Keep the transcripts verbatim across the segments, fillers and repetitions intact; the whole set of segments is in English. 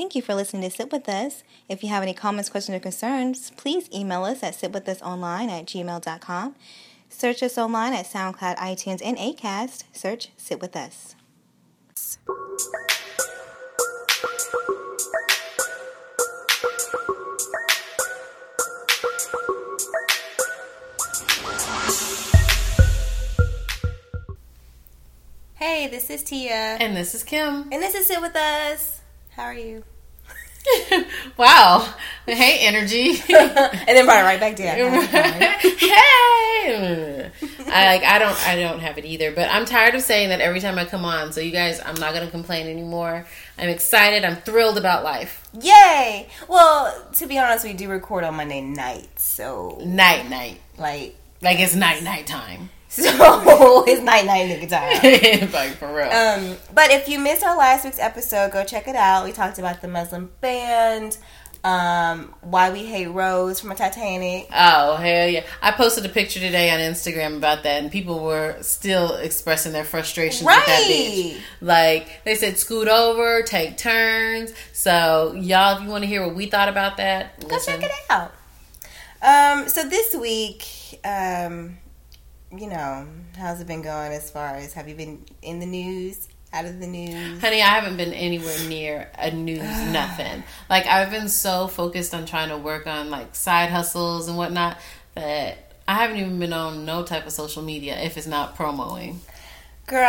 Thank you for listening to Sit With Us. If you have any comments, questions, or concerns, please email us at sit with us online at gmail dot com. Search us online at SoundCloud, iTunes, and Acast. Search Sit With Us. Hey, this is Tia. And this is Kim. And this is Sit With Us. How are you? Wow. Hey, energy. And then brought it right back down. Hey. I like I don't I don't have it either, but I'm tired of saying that every time I come on. So you guys, I'm not going to complain anymore. I'm excited. I'm thrilled about life. Yay. Well, to be honest, we do record on Monday night. So night night. Like like it's night night time. So, it's night-night nigga time. Like, for real. Um, but if you missed our last week's episode, go check it out. We talked about the Muslim band, um, why we hate Rose from a Titanic. Oh, hell yeah. I posted a picture today on Instagram about that, and people were still expressing their frustrations right. with that bitch. Like, they said scoot over, take turns. So, y'all, if you want to hear what we thought about that, go listen. Check it out. Um, so, this week... Um, You know, how's it been going as far as, have you been in the news, out of the news? Honey, I haven't been anywhere near a news nothing. Like, I've been so focused on trying to work on, like, side hustles and whatnot that I haven't even been on no type of social media if it's not promoing. Girl,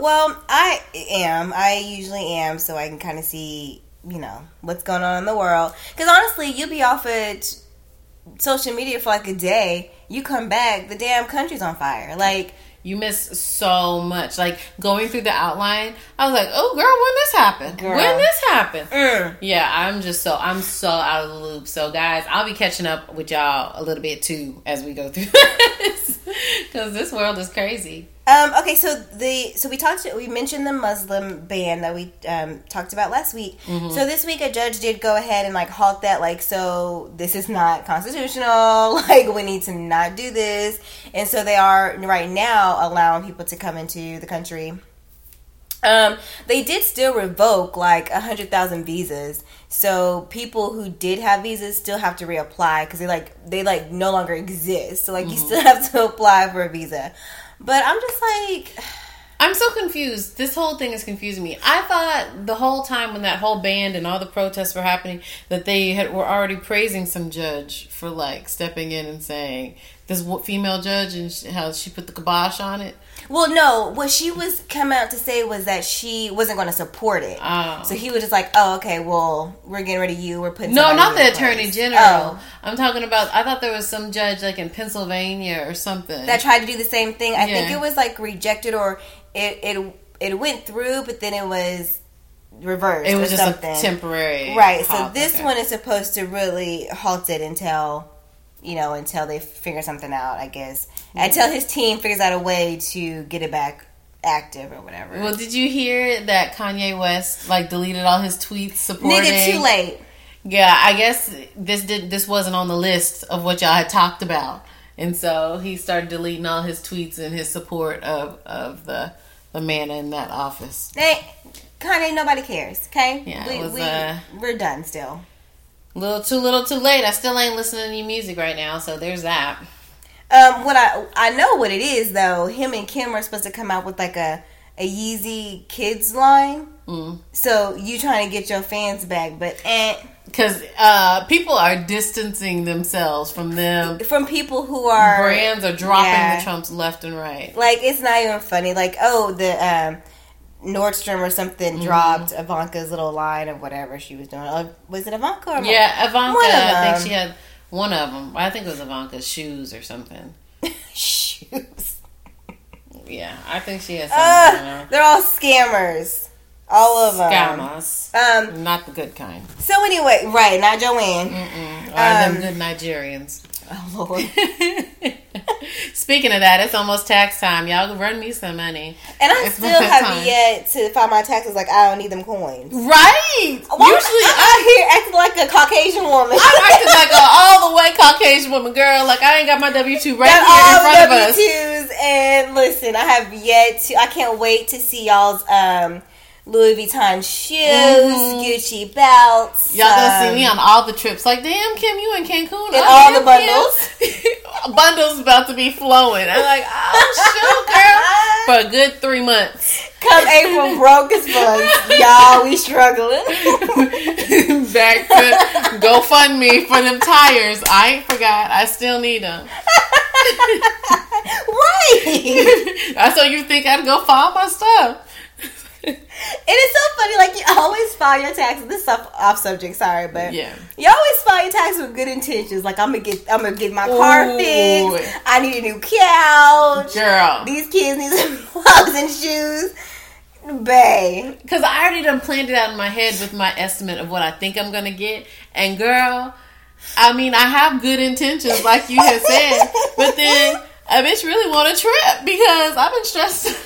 well, I am. I usually am, so I can kind of see, you know, what's going on in the world. Because, honestly, you'll be offered social media for, like, a day. You come back, the damn country's on fire. Like, you miss so much. Like, going through the outline, I was like, oh, girl, when this happened? Girl. When this happened? Mm. Yeah, I'm just so, I'm so out of the loop. So, guys, I'll be catching up with y'all a little bit, too, as we go through this. Because this world is crazy. Um, okay, so the so we talked, we mentioned the Muslim ban that we um, talked about last week. Mm-hmm. So this week, a judge did go ahead and, like, halt that, like, so this is not constitutional. Like, we need to not do this. And so they are, right now, allowing people to come into the country. Um, they did still revoke, like, one hundred thousand visas. So people who did have visas still have to reapply because they, like, they, like, no longer exist. So, like, mm-hmm. you still have to apply for a visa. But I'm just like... I'm so confused. This whole thing is confusing me. I thought the whole time when that whole band and all the protests were happening that they had were already praising some judge for, like, stepping in and saying, this female judge and how she put the kibosh on it. Well, no. What she was come out to say was that she wasn't going to support it. Oh. So he was just like, oh, okay, well, we're getting rid of you. We're putting No, not the place. Attorney General. Oh. I'm talking about, I thought there was some judge, like, in Pennsylvania or something. That tried to do the same thing. I yeah. think it was, like, rejected or... It it it went through, but then it was reversed. It was just something. A temporary, right? Halt. So this okay. one is supposed to really halt it until, you know, until they figure something out. I guess yeah. until his team figures out a way to get it back active or whatever. Well, did you hear that Kanye West, like, deleted all his tweets supporting? Nigga, too late. Yeah, I guess this did this wasn't on the list of what y'all had talked about. And so he started deleting all his tweets and his support of, of the the man in that office. Hey, Kanye, nobody cares, okay? Yeah, we, it was, we, uh, we're done still. Little too little too late. I still ain't listening to any music right now, so there's that. Um, what I I know what it is, though. Him and Kim are supposed to come out with, like, a, a Yeezy Kids line. Mm. So you trying to get your fans back, but eh. Because uh, people are distancing themselves from them. From people who are... Brands are dropping yeah. the Trumps left and right. Like, it's not even funny. Like, oh, the um, Nordstrom or something mm-hmm. dropped Ivanka's little line of whatever she was doing. Oh, was it Ivanka or Ivanka? Yeah, Ivanka. One of them. I think she had one of them. I think it was Ivanka's shoes or something. Shoes. Yeah, I think she had something. Uh, they're all scammers. All of them. Scammers. Um, not the good kind. So anyway, right, not Joanne. Mm-mm. Or um, them good Nigerians. Oh, Lord. Speaking of that, it's almost tax time. Y'all run me some money. And I it's still haven't yet to file my taxes like I don't need them coins. Right. Well, usually I'm out here acting like a Caucasian woman. I'm acting like an all the way Caucasian woman, girl. Like, I ain't got my W two right got here in front of us. All W two's and listen, I have yet to, I can't wait to see y'all's, um, Louis Vuitton shoes, mm-hmm. Gucci belts. Y'all um, gonna see me on all the trips. Like, damn, Kim, you in Cancun. And oh, all damn, the bundles. Bundles about to be flowing. I'm like, oh, shoot, girl. For a good three months. Come April, broke as fuck. Y'all, we struggling. Back to GoFundMe for them tires. I ain't forgot. I still need them. Right. That's what you think I'd go file my stuff. And it's so funny, like, you always file your taxes. This is off subject, sorry, but yeah, you always file your taxes with good intentions. Like, I'm gonna get, I'm gonna get my Ooh. car fixed. I need a new couch, girl. These kids need some clothes and shoes, babe. Because I already done planned it out in my head with my estimate of what I think I'm gonna get. And girl, I mean, I have good intentions, like you had said, but then a bitch really want a trip because I've been stressed.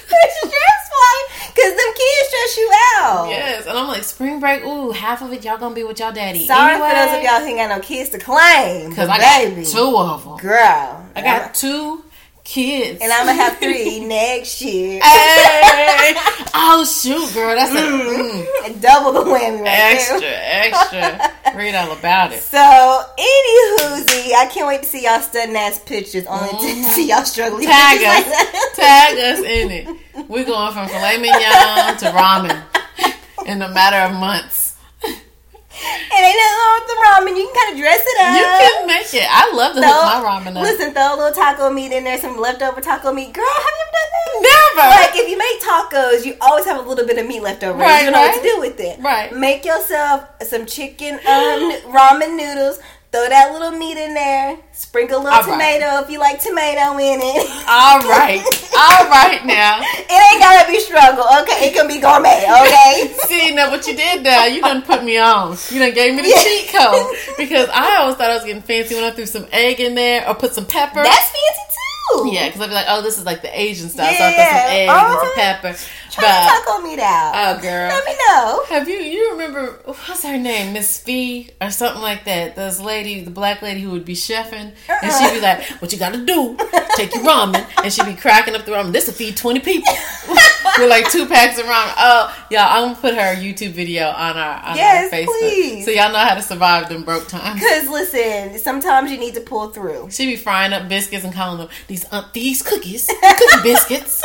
Because them kids stress you out. Yes, and I'm like, spring break, ooh, half of it y'all gonna be with y'all daddy. Sorry anyway, for those of y'all who ain't got no kids to claim. Because I baby, got two of them. Girl. I got I'm, two kids. And I'm gonna have three next year. Hey! Oh, shoot, girl. That's like, mm. Mm. Double the whammy right extra, there. Extra. Read all about it. So, anywhoozy, I can't wait to see y'all stunning ass pictures. Only mm. to see y'all struggling. Tag us. Like Tag us in it. We're going from filet mignon to ramen in a matter of months. It ain't nothing wrong with the ramen. You can kind of dress it up. You can make it. I love to so, hook my ramen up. Listen, throw a little taco meat in there, some leftover taco meat. Girl, have you done that? Never. Like, if you make tacos, you always have a little bit of meat left over. Right, you don't right? know what to do with it. Right. Make yourself some chicken um, ramen noodles. Throw that little meat in there. Sprinkle a little all tomato right. if you like tomato in it. All right. All right now. It ain't got to be struggle, okay? It can be gourmet, okay? See, now what you did now, you done put me on. You done gave me the yeah. cheat code. Because I always thought I was getting fancy when I threw some egg in there or put some pepper. That's fancy, too. Yeah, because I'd be like, oh, this is like the Asian style. Yeah. So I threw some egg uh-huh. and some pepper. Try to taco meat out. Oh, girl. Let me know. Have you, you remember, what's her name? Miss Fee or something like that. This lady, the black lady who would be chefing. Uh-uh. And she'd be like, what you gotta do, take your ramen. And she'd be cracking up the ramen. This'll feed twenty people. With like two packs of ramen. Oh, y'all, I'm gonna put her YouTube video on our, on yes, our Facebook. Please. So y'all know how to survive them broke times. Because listen, sometimes you need to pull through. She'd be frying up biscuits and calling them, these, uh, these cookies, cookie biscuits.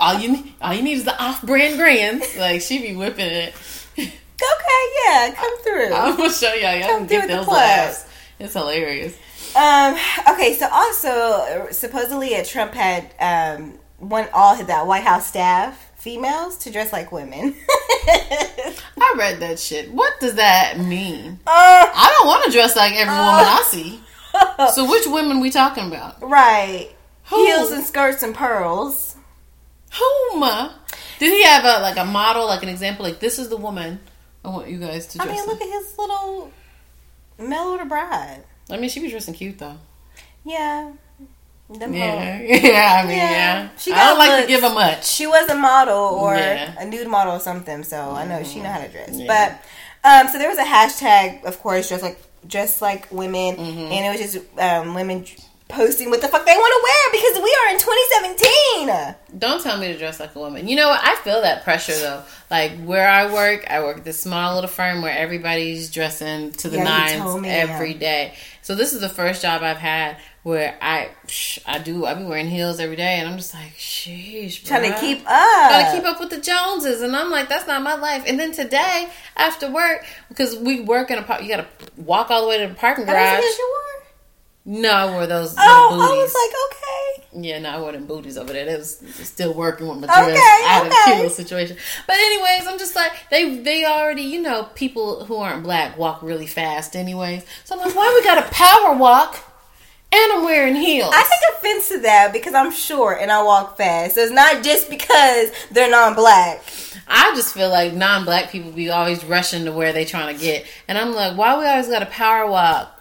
All you need, all you need is the off-brand brands. Like, she be whipping it. Okay, yeah, come through. I'm gonna show y'all. Y'all come can get those laughs. It's hilarious. Um. Okay. So also, supposedly, a Trump had um won all of that White House staff females to dress like women. I read that shit. What does that mean? Uh, I don't want to dress like every uh, woman I see. So which women we talking about? Right. Who? Heels and skirts and pearls. Whom? Did he have a like a model, like an example? Like, this is the woman I want you guys to dress I mean, look in. At his little Melody bride. I mean, she was dressing cute, though. Yeah. Them yeah. yeah, I mean, yeah. yeah. She I don't looks. like to give her much. She was a model or yeah. a nude model or something, so mm. I know she know how to dress. Yeah. But, um, so there was a hashtag, of course, just like, just like women, mm-hmm. and it was just um, women posting what the fuck they want to wear because we are in twenty seventeen. Don't tell me to dress like a woman. You know what? I feel that pressure though. Like where I work, I work at this small little firm where everybody's dressing to the yeah, nines me, every yeah. day. So this is the first job I've had where I I do I be wearing heels every day and I'm just like, sheesh, bro. Trying to keep up. Trying to keep up with the Joneses and I'm like, that's not my life. And then today after work, because we work in a park, you gotta walk all the way to the parking garage. No, I wore those oh, booties. Oh, I was like, okay. Yeah, no, I wore them booties over there. That was still working with my dress. Okay, I had okay. a cute little situation. But anyways, I'm just like, they they already, you know, people who aren't black walk really fast anyways. So I'm like, why we got a power walk and I'm wearing heels? I take offense to that because I'm short and I walk fast. So it's not just because they're non-black. I just feel like non-black people be always rushing to where they trying to get. And I'm like, why we always got a power walk?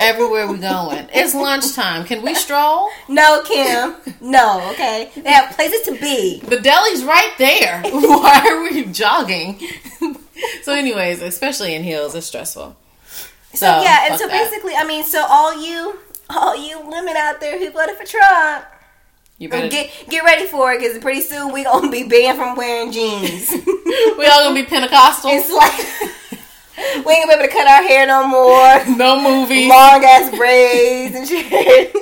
Everywhere we going, it's lunchtime. Can we stroll? No, Kim. No, okay. They have places to be. The deli's right there. Why are we jogging? So, anyways, especially in heels, it's stressful. So, so yeah, and so that. basically, I mean, so all you, all you women out there who voted for Trump, You better get get ready for it, because pretty soon we gonna be banned from wearing jeans. We all gonna be Pentecostal. It's like we ain't gonna be able to cut our hair no more. No movies. Long ass braids and shit.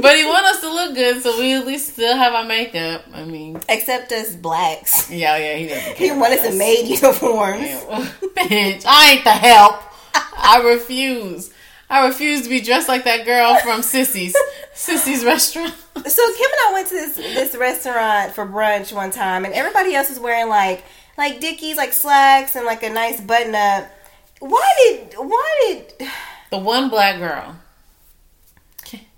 But he want us to look good, so we at least still have our makeup. I mean, except us blacks. Yeah, yeah, he doesn't care. He want us in maid uniforms. Yeah, well, bitch, I ain't the help. I refuse. I refuse to be dressed like that girl from Sissy's. Sissy's restaurant. So Kim and I went to this this restaurant for brunch one time, and everybody else was wearing like like Dickies, like slacks, and like a nice button up. Why did why did the one black girl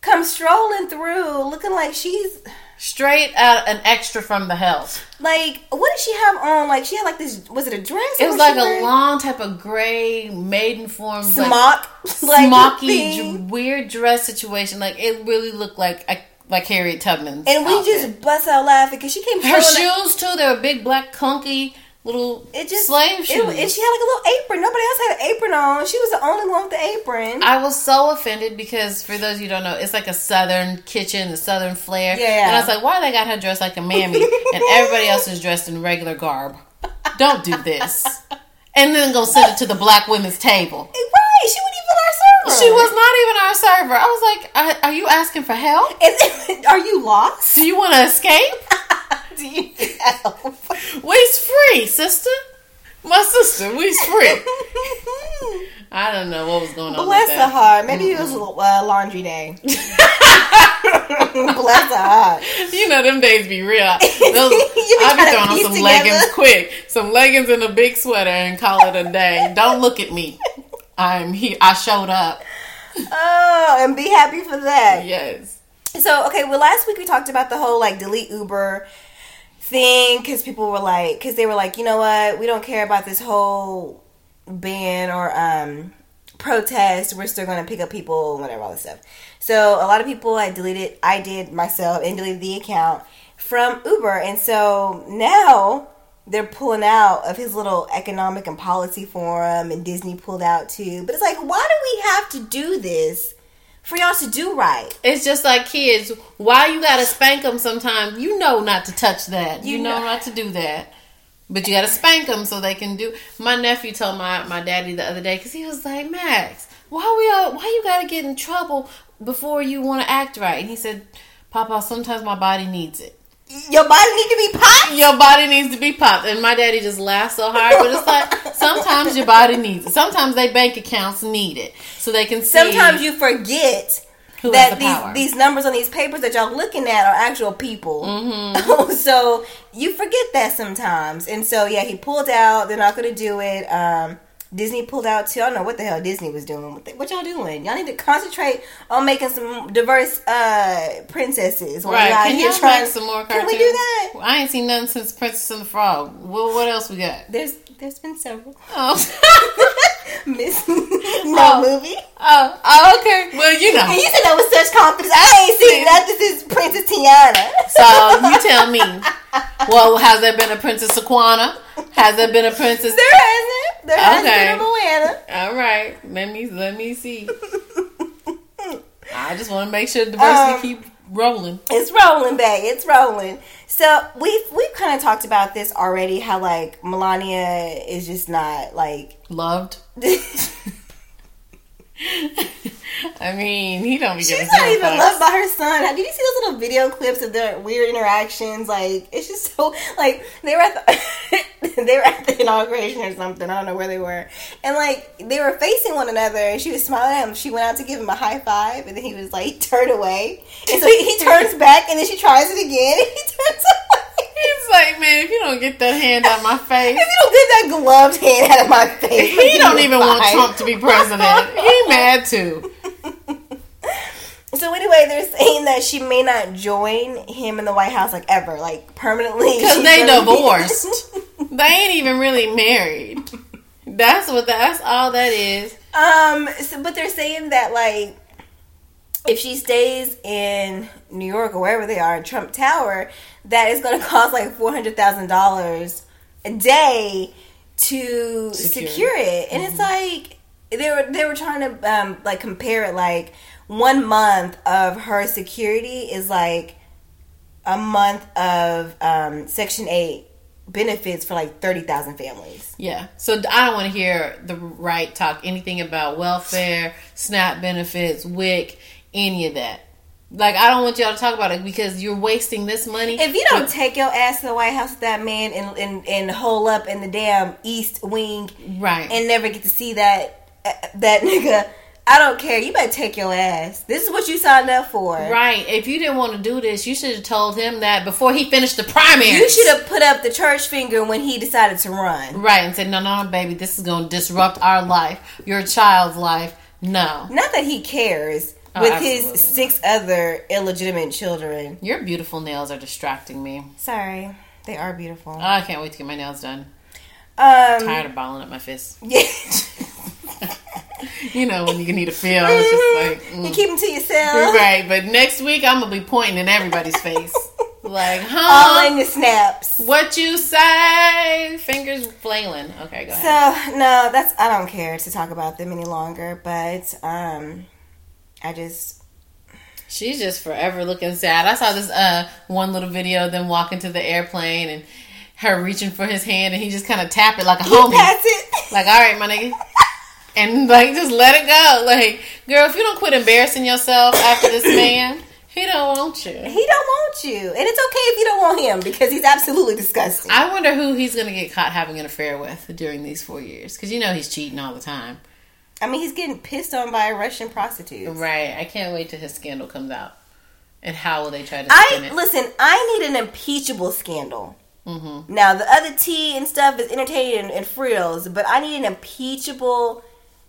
come strolling through looking like she's straight out an extra from the house? Like, what did she have on? Like, she had like this, was it a dress? It was like a long type of gray maiden form smock, like, smocky like weird dress situation. Like, it really looked like a Like Harriet Tubman, and we outfit. Just bust out laughing because she came. Her shoes too; they were big black clunky little it just, slave it, shoes. And she had like a little apron. Nobody else had an apron on. She was the only one with the apron. I was so offended because, for those of you who don't know, it's like a southern kitchen, a southern flair. Yeah. And I was like, why they got her dressed like a mammy, and everybody else is dressed in regular garb? Don't do this. And then go send it to the black women's table. Right? She wouldn't even our. She was not even our server. I was like, are, are you asking for help? Is, are you lost? Do you want to escape? Do you need help? We's free, sister. My sister, we's free. I don't know what was going on. Bless with that. Her heart. Maybe mm-hmm. it was uh, laundry day. Bless her heart. You know, them days be real. Those, I'll be throwing on some together. leggings quick. Some leggings and a big sweater and call it a day. Don't look at me. I'm here. I showed up. Oh, and be happy for that. Yes. So, okay, well, last week we talked about the whole, like, delete Uber thing, because people were like, because they were like, you know what, we don't care about this whole ban or um, protest. We're still going to pick up people, whatever, all this stuff. So, a lot of people had deleted, I did myself, and deleted the account from Uber. And so, now they're pulling out of his little economic and policy forum, and Disney pulled out too. But it's like, why do we have to do this for y'all to do right? It's just like kids. Why you gotta spank them sometimes? You know not to touch that. You, you know, know not to do that. But you gotta spank them so they can do. My nephew told my, my daddy the other day, because he was like, Max, why we all, why you gotta get in trouble before you want to act right? And he said, Papa, sometimes my body needs it. Your body needs to be popped? Your body needs to be popped. And my daddy just laughs so hard. But it's like, sometimes your body needs it. Sometimes they bank accounts need it. So they can see. Sometimes you forget that the these, these numbers on these papers that y'all looking at are actual people. Mm-hmm. So you forget that sometimes. And so, yeah, he pulled out. They're not going to do it. Um, Disney pulled out, too. I don't know what the hell Disney was doing. What y'all doing? Y'all need to concentrate on making some diverse uh, princesses. Right. Y'all Can y'all trying make some more cartoons? Can we do that? I ain't seen nothing since Princess and the Frog. Well, what else we got? There's There's been several. Oh. Miss No oh. movie? Oh. Oh, okay. Well, you know. You said that with such confidence. I ain't seen nothing since Princess Tiana. So, you tell me. Well, has there been a Princess Aquana? Has there been a Princess? There hasn't. There hasn't okay. been a Moana. All right. Let me let me see. I just want to make sure diversity um, keep rolling. It's rolling, babe. It's rolling. So we've we've kind of talked about this already. How like Melania is just not like loved. I mean, he don't be getting. She's not even folks. loved by her son. Did you see those little video clips of their weird interactions? Like, it's just so like they were at the, they were at the inauguration or something. I don't know where they were, and like they were facing one another, and she was smiling at him. She went out to give him a high five, and then he was like, he turned away, and so he, he turns back, and then she tries it again, and he turns away. He's like, man, if you don't get that hand out of my face. If you don't get that gloved hand out of my face. He don't even want Trump to be president. He mad too. So anyway, they're saying that she may not join him in the White House, like, ever. Like, permanently. Because they really divorced. They ain't even really married. That's what. That's all that is. Um. So, but they're saying that, like, if she stays in New York or wherever they are, in Trump Tower, that is going to cost like four hundred thousand dollars a day to secure, secure it. And mm-hmm. it's like, they were they were trying to um, like compare it, like one month of her security is like a month of um, Section eight benefits for like thirty thousand families. Yeah. So I don't want to hear the right talk anything about welfare, SNAP benefits, W I C, any of that. Like, I don't want y'all to talk about it because you're wasting this money. If you don't but, take your ass to the White House with that man and, and, and hole up in the damn East Wing, right, and never get to see that uh, that nigga, I don't care. You better take your ass. This is what you signed up for. Right. If you didn't want to do this, you should have told him that before he finished the primary. You should have put up the church finger when he decided to run. Right. And said, no, no, baby, this is going to disrupt our life, your child's life. No. Not that he cares. Oh, with his six not. other illegitimate children. Your beautiful nails are distracting me. Sorry. They are beautiful. Oh, I can't wait to get my nails done. Um, I'm tired of balling up my fist. Yeah. You know, when you need a feel, it's just like... Mm. You keep them to yourself. Right, but next week I'm going to be pointing in everybody's face. Like, huh? All in your snaps. What you say? Fingers flailing. Okay, go so, ahead. So, no, that's... I don't care to talk about them any longer, but... um. I just... She's just forever looking sad. I saw this uh, one little video of them walking to the airplane and her reaching for his hand and he just kind of tap it like a homie. That's it. Like, all right, my nigga. And, like, just let it go. Like, girl, if you don't quit embarrassing yourself after this man, he don't want you. He don't want you. And it's okay if you don't want him because he's absolutely disgusting. I wonder who he's going to get caught having an affair with during these four years. Because you know he's cheating all the time. I mean, he's getting pissed on by a Russian prostitute. Right. I can't wait till his scandal comes out. And how will they try to spin I, it? Listen, I need an impeachable scandal. Mm-hmm. Now, the other tea and stuff is entertaining and, and frills, but I need an impeachable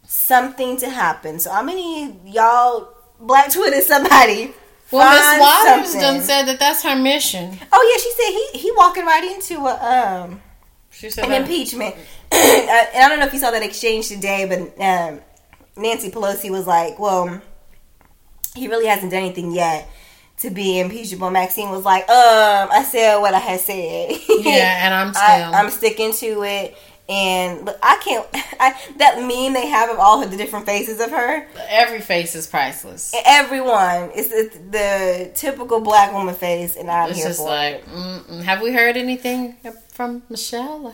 something to happen. So I'm going to need y'all, Black Twitter, somebody. Well, Miss Waters done said that that's her mission. Oh, yeah. She said he he walking right into a... um. She said an that. impeachment. And I don't know if you saw that exchange today, but um, Nancy Pelosi was like, well, he really hasn't done anything yet to be impeachable. Maxine was like, um, I said what I had said. Yeah, and I'm still. I, I'm sticking to it. And look, I can't, I, that meme they have of all of the different faces of her. Every face is priceless. Everyone. It's, it's the typical Black woman face, and I'm it's here just for like, it. Mm, have we heard anything from Michelle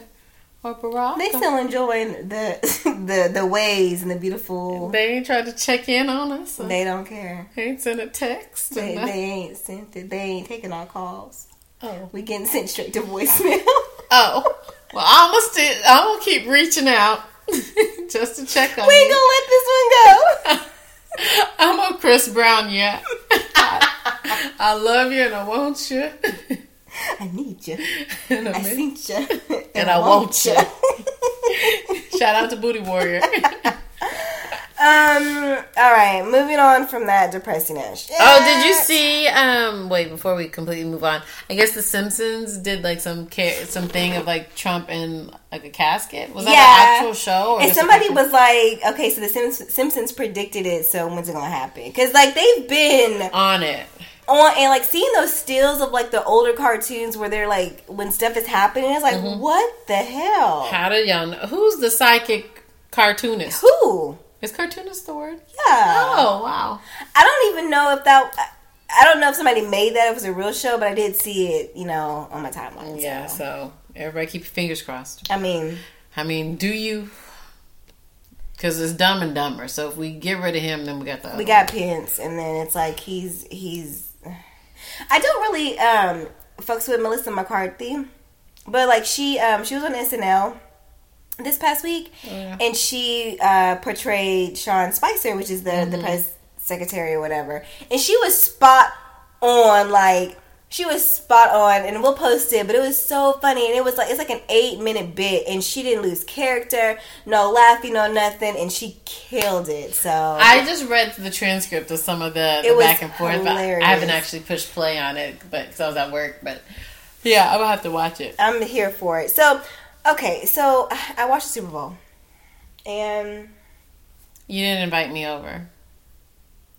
or, or Barack? They still enjoying the, the the ways and the beautiful. They ain't tried to check in on us. They don't care. They ain't sent a text. They, they ain't sent it. They ain't taking our calls. Oh. We getting sent straight to voicemail. Oh. Well, I'm gonna, st- I'm gonna keep reaching out just to check on we you. We ain't gonna let this one go. I'm on Chris Brown, yeah. I, I love you and I want you. I need you. And I seen you. And, and I want you. Shout out to Booty Warrior. Um. All right, moving on from that depressing ish. Yeah. Oh, did you see? Um. Wait, before we completely move on, I guess The Simpsons did like some care, some thing of like Trump in like a casket. Was yeah. that an actual show? Or and somebody was like, "Okay, so The Simpsons, Simpsons predicted it. So when's it gonna happen?" Because like they've been on it. On and like seeing those stills of like the older cartoons where they're like when stuff is happening, it's like mm-hmm. what the hell? How do y'all know? Who's the psychic cartoonist? Who? Is cartoonist the word? Yeah. Oh, wow. I don't even know if that... I don't know if somebody made that. It was a real show, but I did see it, you know, on my timeline. Yeah, so, so everybody keep your fingers crossed. I mean... I mean, do you... Because it's Dumb and Dumber. So if we get rid of him, then we got the other We got one. Pence, and then it's like he's... he's. I don't really um, fucks with Melissa McCarthy, but, like, she um, she was on S N L... this past week, yeah. And she uh, portrayed Sean Spicer, which is the, mm-hmm. the press secretary or whatever, and she was spot on, like, she was spot on, and we'll post it, but it was so funny, and it was like, it's like an eight minute bit, and she didn't lose character, no laughing, no nothing, and she killed it, so. I just read the transcript of some of the, the back and forth, hilarious. I haven't actually pushed play on it, but so I was at work, but yeah, I'm gonna have to watch it. I'm here for it, so. Okay, so I watched the Super Bowl, and... You didn't invite me over.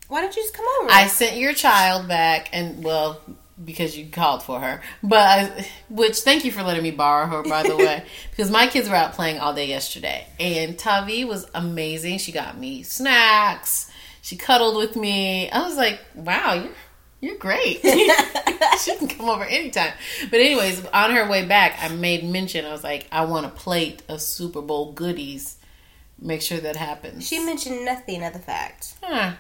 Why didn't you just come over? I sent your child back, and, well, because you called for her, but, I, which, thank you for letting me borrow her, by the way, because my kids were out playing all day yesterday, and Tavi was amazing. She got me snacks, she cuddled with me. I was like, wow, you're... You're great. She can come over anytime. But anyways, on her way back, I made mention. I was like, I want a plate of Super Bowl goodies. Make sure that happens. She mentioned nothing of the fact. Huh.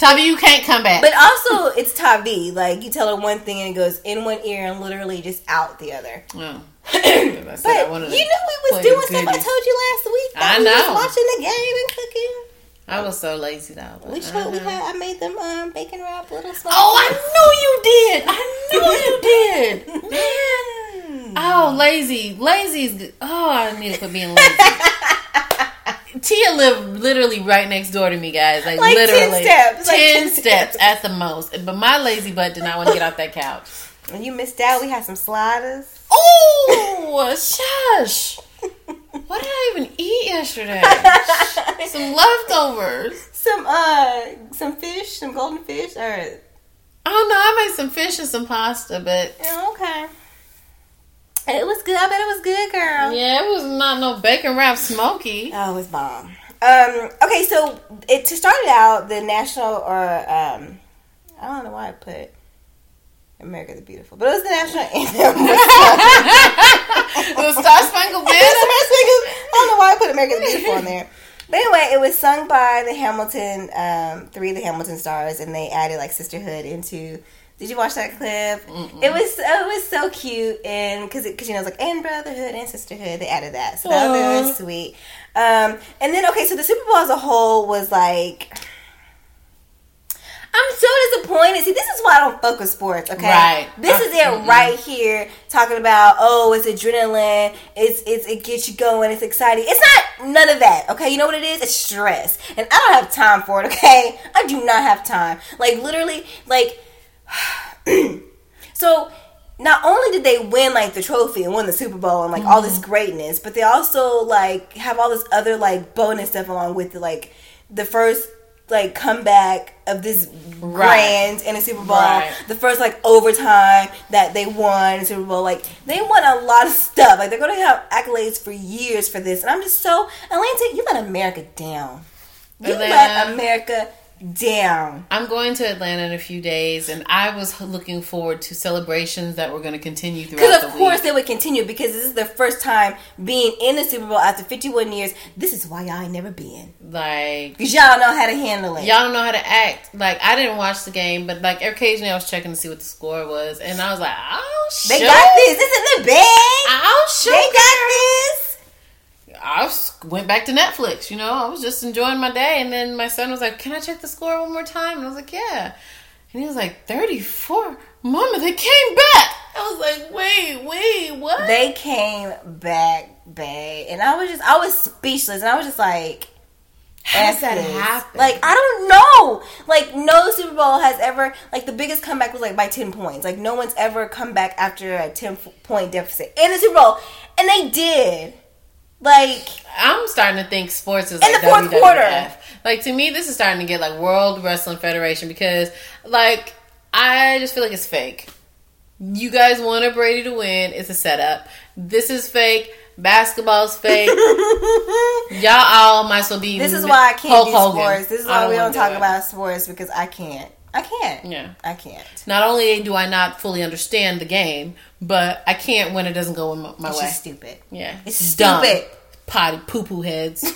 Tavi, you can't come back. But also, it's Tavi. Like, you tell her one thing and it goes in one ear and literally just out the other. Oh. I said but I wanted you know we was doing stuff I told you last week. I know. We was watching the game and cooking. I was so lazy though. We showed, we had, I made them um, bacon wrap little slices. Oh, I knew you did. I knew you did. Man. Oh, lazy. Lazy's. Oh, I need to quit being lazy. Tia lived literally right next door to me, guys. Like, like literally. ten steps. Like ten, ten steps at the most. But my lazy butt did not want to get off that couch. When you missed out, we had some sliders. Oh, shush. What did I even eat yesterday? Some leftovers. Some uh, some fish, some golden fish, or oh no, I made some fish and some pasta, but oh, okay, it was good. I bet it was good, girl. Yeah, it was not no bacon wrap, smoky. Oh, it was bomb. Um, okay, so it to start it out, the national or um, I don't know why I put it. America the Beautiful. But it was the national anthem. It was Star Spangled Banner. I don't know why I put America the Beautiful on there. But anyway, it was sung by the Hamilton, um, three of the Hamilton stars, and they added like sisterhood into. Did you watch that clip? Mm-mm. It was it was so cute, and because because you know it's like and brotherhood and sisterhood, they added that, so that was really sweet. Um, and then okay, so the Super Bowl as a whole was like. I'm so disappointed. See, this is why I don't fuck with sports, okay? Right. This is it right here, talking about, oh, it's adrenaline, it's, it's it gets you going, it's exciting. It's not none of that, okay? You know what it is? It's stress. And I don't have time for it, okay? I do not have time. Like, literally, like, so not only did they win, like, the trophy and win the Super Bowl and, like, mm-hmm. all this greatness, but they also, like, have all this other, like, bonus stuff along with, the, like, the first... like comeback of this brand right. in a Super Bowl, right. the first like overtime that they won in the Super Bowl, like they won a lot of stuff. Like they're gonna have accolades for years for this, and I'm just so Atlanta, you let America down. You Atlanta, let America down. I'm going to Atlanta in a few days, and I was looking forward to celebrations that were going to continue throughout the week. Because of course they would continue because this is their first time being in the Super Bowl after fifty-one years. This is why y'all ain't never been. Like, because y'all don't know how to handle it. Y'all don't know how to act. Like, I didn't watch the game, but like occasionally I was checking to see what the score was, and I was like, oh shit, they got this. This is in the bag. Oh shit, they got this. I went back to Netflix, you know. I was just enjoying my day, and then my son was like, "Can I check the score one more time?" And I was like, "Yeah." And he was like, "thirty-four, Mama, they came back." I was like, "Wait, wait, what?" They came back, babe, and I was just, I was speechless, and I was just like, "How does that happen?" Like, I don't know. Like, no Super Bowl has ever, like, the biggest comeback was like by ten points. Like, no one's ever come back after a ten-point deficit in the Super Bowl, and they did. Like, I'm starting to think sports is like in the fourth W W F. Quarter. Like, to me, this is starting to get like World Wrestling Federation because, like, I just feel like it's fake. You guys wanted Brady to win. It's a setup. This is fake. Basketball's fake. Y'all all might as well be. This is why I can't do sports. This is why we don't talk about sports because I can't. I can't. Yeah. I can't. Not only do I not fully understand the game, but I can't when it doesn't go my, my it's way. It's stupid. Yeah. It's stupid. Dumb. Potty poo-poo heads.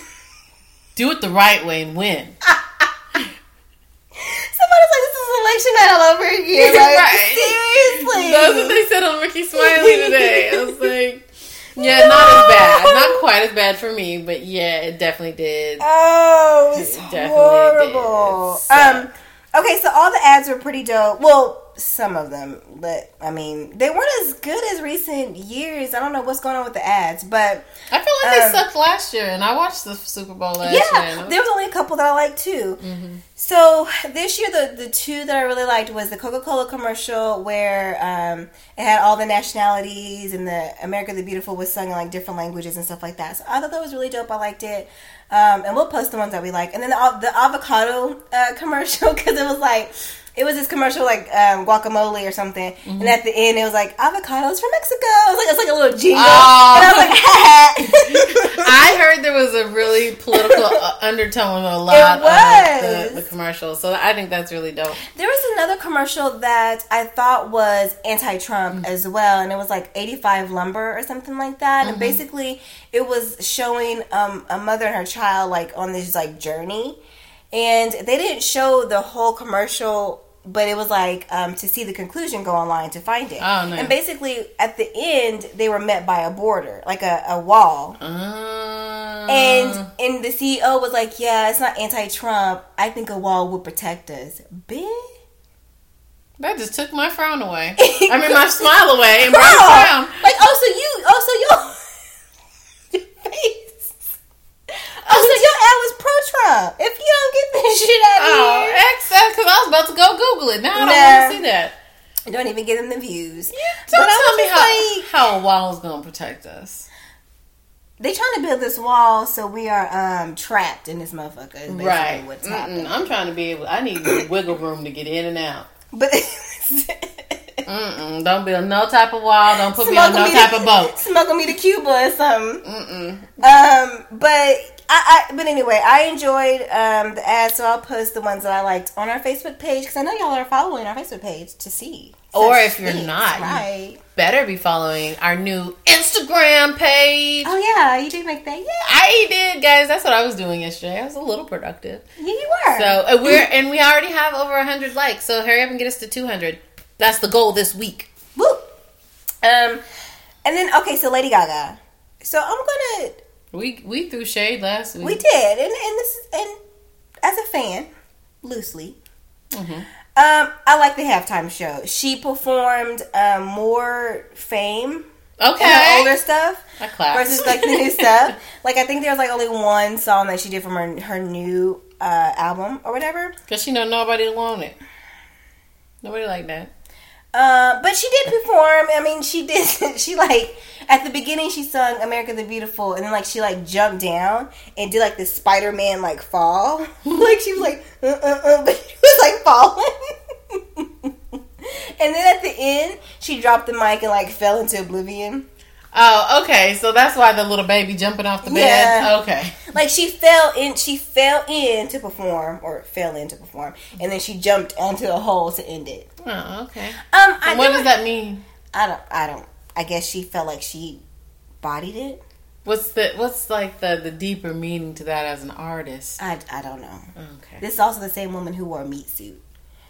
Do it the right way and win. Somebody's like, this is election night all over again. Like, right. Seriously. That's what they said on Ricky Smiley today. I was like, yeah, no. Not as bad. Not quite as bad for me, but yeah, it definitely did. Oh, it's it horrible. Did. So. Um... Okay, so all the ads were pretty dope. Well, some of them, but I mean, they weren't as good as recent years. I don't know what's going on with the ads, but I feel like um, they sucked last year, and I watched the Super Bowl last yeah, year. Yeah, there was only a couple that I liked too. Mm-hmm. So this year, the the two that I really liked was the Coca-Cola commercial where um, it had all the nationalities, and the America the Beautiful was sung in like different languages and stuff like that. So I thought that was really dope. I liked it. Um, and we'll post the ones that we like. And then the, the avocado uh, commercial, because it was like, It was this commercial, like, um, guacamole or something. Mm-hmm. And at the end, it was like, avocados from Mexico. It was like, it's like a little jingle. Oh. And I was like, ha. I heard there was a really political undertone a lot of the, the commercial. So I think that's really dope. There was another commercial that I thought was anti-Trump mm-hmm. as well. And it was like eighty-five lumber or something like that. Mm-hmm. And basically, it was showing um, a mother and her child, like, on this, like, journey. And they didn't show the whole commercial, but it was like um, to see the conclusion, go online to find it. Oh, nice. And basically, at the end, they were met by a border, like a, a wall. Uh... And and the C E O was like, yeah, it's not anti-Trump. I think a wall would protect us. Bitch. That just took my frown away. I mean, my smile away and my frown. Like, oh, so you, oh, so you, your face. Oh, so your ad was pro-Trump. If you don't get this shit out of oh, here. Oh, that's because I was about to go Google it. Now I don't nah, want to see that. I don't even give them the views. Yeah, don't but tell me how, like, how a wall is going to protect us. They trying to build this wall so we are um, trapped in this motherfucker. Is basically right. What's happening. I'm trying to be able, I need wiggle room to get in and out. But mm-mm, don't build no type of wall. Don't put me on no me type to, of boat. Smuggling me to Cuba or something. Mm-mm. Um, but I, I. But anyway, I enjoyed um the ads, so I'll post the ones that I liked on our Facebook page because I know y'all are following our Facebook page to see. Or if you're things, not, right. You better be following our new Instagram page. Oh, yeah. You did make that? Yeah. I did, guys. That's what I was doing yesterday. I was a little productive. Yeah, you were. So, and, we're, and we already have over one hundred likes. So, hurry up and get us to two hundred. That's the goal this week. Woo. Um, and then, okay, so Lady Gaga. So, I'm going to... We we threw shade last week. We did. And, and, this, and as a fan, loosely... Mm-hmm. Um, I like the halftime show. She performed um, more Fame, okay, her older stuff versus like the new stuff. Like I think there was like only one song that she did from her her new uh, album or whatever. Cause she know nobody wanted it. Nobody like that. Uh, but she did perform. I mean, she did. She like at the beginning she sung "America the Beautiful" and then like she like jumped down and did like this Spider-Man like fall. Like she was like, uh uh uh, but she was like falling. And then at the end, she dropped the mic and like fell into oblivion. Oh, okay. So that's why the little baby jumping off the bed. Yeah. Okay. Like she fell in. She fell in to perform, or fell in to perform, and then she jumped onto the hole to end it. Oh, okay. Um, I what does that mean? I don't. I don't. I guess she felt like she bodied it. What's the What's like the, the deeper meaning to that as an artist? I, I don't know. Okay. This is also the same woman who wore a meat suit,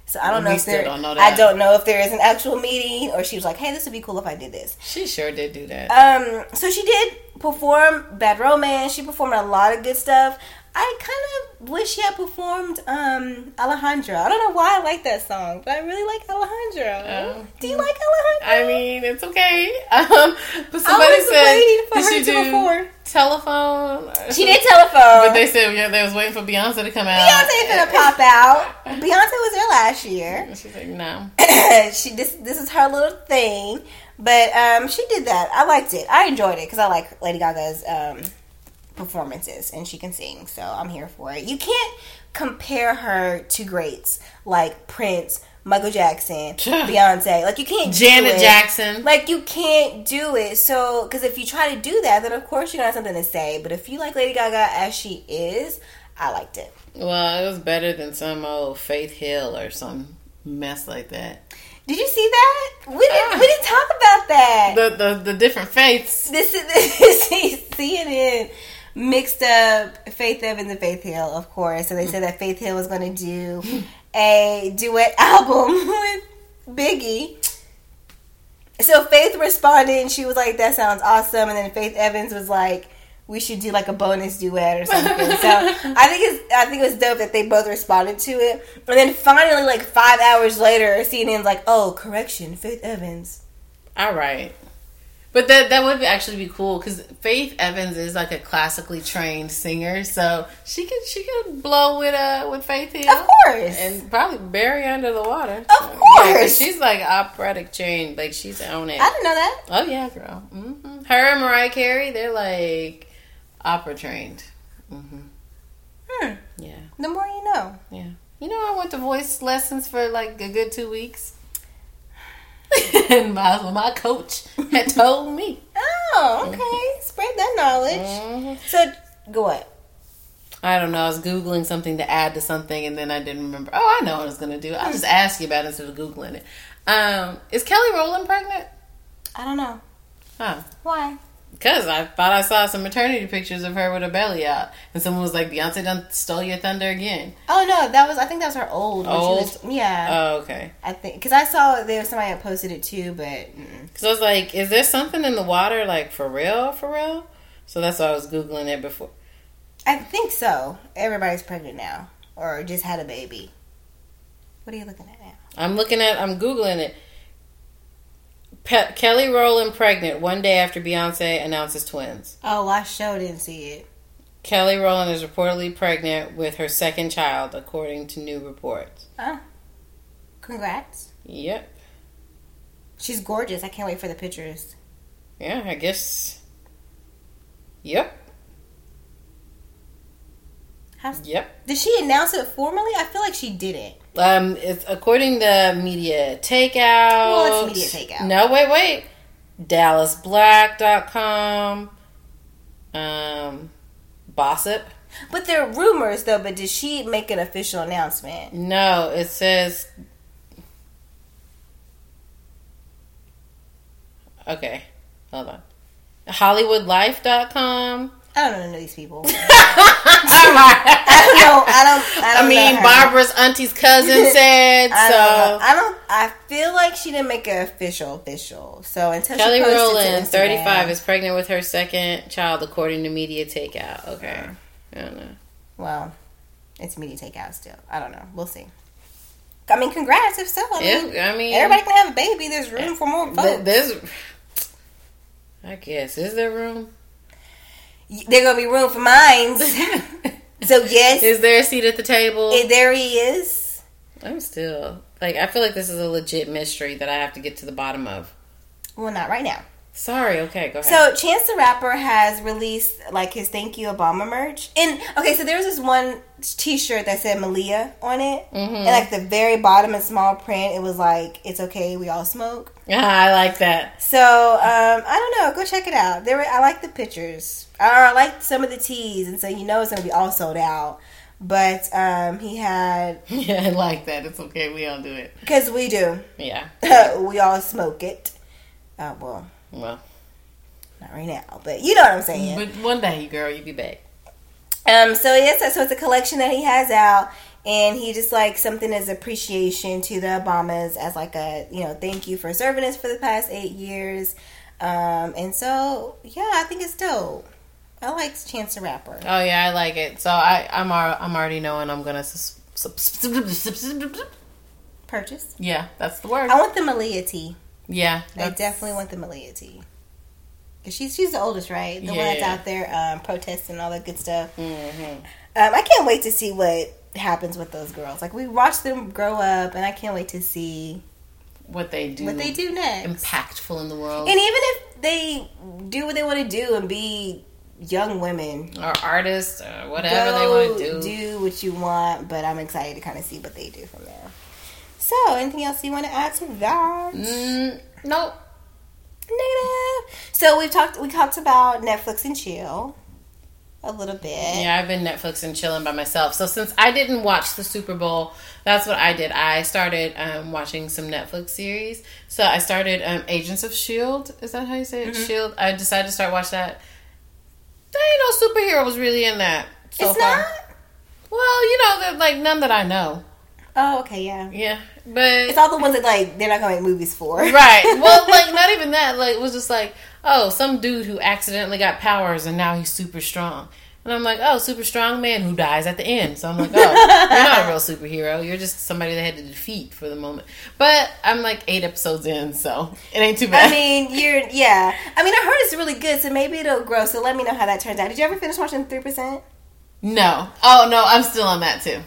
so I don't and know if there. Don't know that. I don't know if there is an actual meeting, or she was like, "Hey, this would be cool if I did this." She sure did do that. Um. So she did perform "Bad Romance." She performed a lot of good stuff. I kind of wish she had performed um, Alejandro. I don't know why I like that song, but I really like Alejandro. Um, do you like Alejandro? I mean, it's okay. Um, but somebody said, did she do before. Telephone? She did Telephone. But they said, yeah, they was waiting for Beyonce to come out. Beyonce ain't gonna pop out. Beyonce was there last year. She's like, no. she this, this is her little thing. But um, she did that. I liked it. I enjoyed it because I like Lady Gaga's... Um, performances, and she can sing, so I'm here for it. You can't compare her to greats like Prince, Michael Jackson, Beyonce. Like you can't Janet do it. Jackson. Like you can't do it. So, because if you try to do that, then of course you got something to say. But if you like Lady Gaga as she is, I liked it. Well, it was better than some old Faith Hill or some mess like that. Did you see that? We didn't. Uh, we didn't talk about that. The the, the different faiths. This is this, C N N. Mixed up Faith Evans and Faith Hill, of course. And they said that Faith Hill was going to do a duet album with Biggie. So Faith responded and she was like, that sounds awesome. And then Faith Evans was like, we should do like a bonus duet or something. So I think it's I think it was dope that they both responded to it. And then finally, like five hours later, C N N's like, oh, correction, Faith Evans. All right. But that that would actually be cool because Faith Evans is like a classically trained singer, so she could she could blow with uh with Faith Hill, of course, and probably bury under the water. Of so, course, yeah, she's like operatic trained, like she's on it. I didn't know that. Oh yeah, girl. Mm-hmm. Her and Mariah Carey, they're like opera trained. Mm-hmm. Hmm. Yeah. The more you know. Yeah. you know, I went to voice lessons for like a good two weeks. And my, my coach had told me. Oh, okay. Spread that knowledge. Mm-hmm. So, go what? I don't know. I was Googling something to add to something, and then I didn't remember. Oh, I know what I was going to do. I'll just ask you about it instead of Googling it. Um, is Kelly Rowland pregnant? I don't know. Huh. Why? Because I thought I saw some maternity pictures of her with her belly out. And someone was like, Beyonce done stole your thunder again. Oh, no. That was, I think that was her old. Old? Was, yeah. Oh, okay. I think, because I saw there was somebody that posted it too, but. Because I was like, is there something in the water, like, for real, for real? So that's why I was Googling it before. I think so. Everybody's pregnant now. Or just had a baby. What are you looking at now? I'm looking at, I'm Googling it. Pe- Kelly Rowland pregnant one day after Beyonce announces twins. Oh, I sure didn't see it. Kelly Rowland is reportedly pregnant with her second child, according to new reports. Oh. Congrats. Yep. She's gorgeous. I can't wait for the pictures. Yeah, I guess. Yep. How's, yep. Did she announce it formally? I feel like she didn't. Um, it's according to Media Takeout. Well, it's Media Takeout. No, wait, wait. Dallas Black dot com. Um, Bossip. But there are rumors, though, but did she make an official announcement? No, it says... Okay, hold on. Hollywood Life dot com. I don't know these people. I don't know. I don't. I, don't I mean, Barbara's auntie's cousin said I so. Don't I don't. I feel like she didn't make it official. Official. So until Kelly she Rowland, thirty-five, is pregnant with her second child, according to Media Takeout. Okay. I don't know. Well, it's Media Takeout still. I don't know. We'll see. I mean, congrats. If so, I mean, if, I mean everybody can have a baby. There's room for more folks. There's. I guess is there room. There's going to be room for mine. So, yes. Is there a seat at the table? It, there he is. I'm still... Like, I feel like this is a legit mystery that I have to get to the bottom of. Well, not right now. Sorry. Okay, go ahead. So, Chance the Rapper has released, like, his Thank You Obama merch. And, okay, so there was this one t-shirt that said Malia on it. Mm-hmm. And, like, the very bottom in small print, it was like, it's okay, we all smoke. Ah, I like that. So, um, I don't know. Go check it out. There were, I like the pictures. Or I liked some of the teas, and so you know it's going to be all sold out. But um, he had... Yeah, I like that. It's okay. We all do it. Because we do. Yeah. We all smoke it. Uh, well. Well. Not right now. But you know what I'm saying. But one day, girl, you'll be back. Um. So, yes. So, it's a collection that he has out. And he just, like, something as appreciation to the Obamas as, like, a, you know, thank you for serving us for the past eight years. Um, and so, yeah, I think it's dope. I like Chance the Rapper. Oh, yeah, I like it. So, I, I'm I'm already knowing I'm going to sus- purchase. Yeah, that's the word. I want the Malia tea. Yeah. I definitely want the Malia tea. Because she's, she's the oldest, right? The yeah. one that's out there um, protesting all that good stuff. Mm-hmm. Um, I can't wait to see what happens with those girls. Like, we watch them grow up, and I can't wait to see what they do. What they do next. Impactful in the world. And even if they do what they want to do and be young women. Or artists, or whatever they want to do. Do what you want, but I'm excited to kind of see what they do from there. So, anything else you want to add to that? Mm, nope. Negative. So, we've talked, we talked about Netflix and chill. A little bit. Yeah, I've been Netflix and chilling by myself. So since I didn't watch the Super Bowl, that's what I did. I started um, watching some Netflix series. So I started um, Agents of S H I E L D. Is that how you say it? Mm-hmm. S H I E L D. I decided to start watching that. There ain't no superheroes really in that. So it's far. Not? Well, you know, there's like none that I know. Oh, okay, yeah. Yeah, but... It's all the ones that, like, they're not going to make movies for. Right. Well, like, not even that. Like, it was just like... Oh, some dude who accidentally got powers and now he's super strong. And I'm like, oh, super strong man who dies at the end. So I'm like, oh, you're not a real superhero. You're just somebody they had to defeat for the moment. But I'm like eight episodes in, so it ain't too bad. I mean, you're, yeah. I mean, I heard it's really good, so maybe it'll grow. So let me know how that turns out. Did you ever finish watching three percent? No. Oh, no, I'm still on that, too.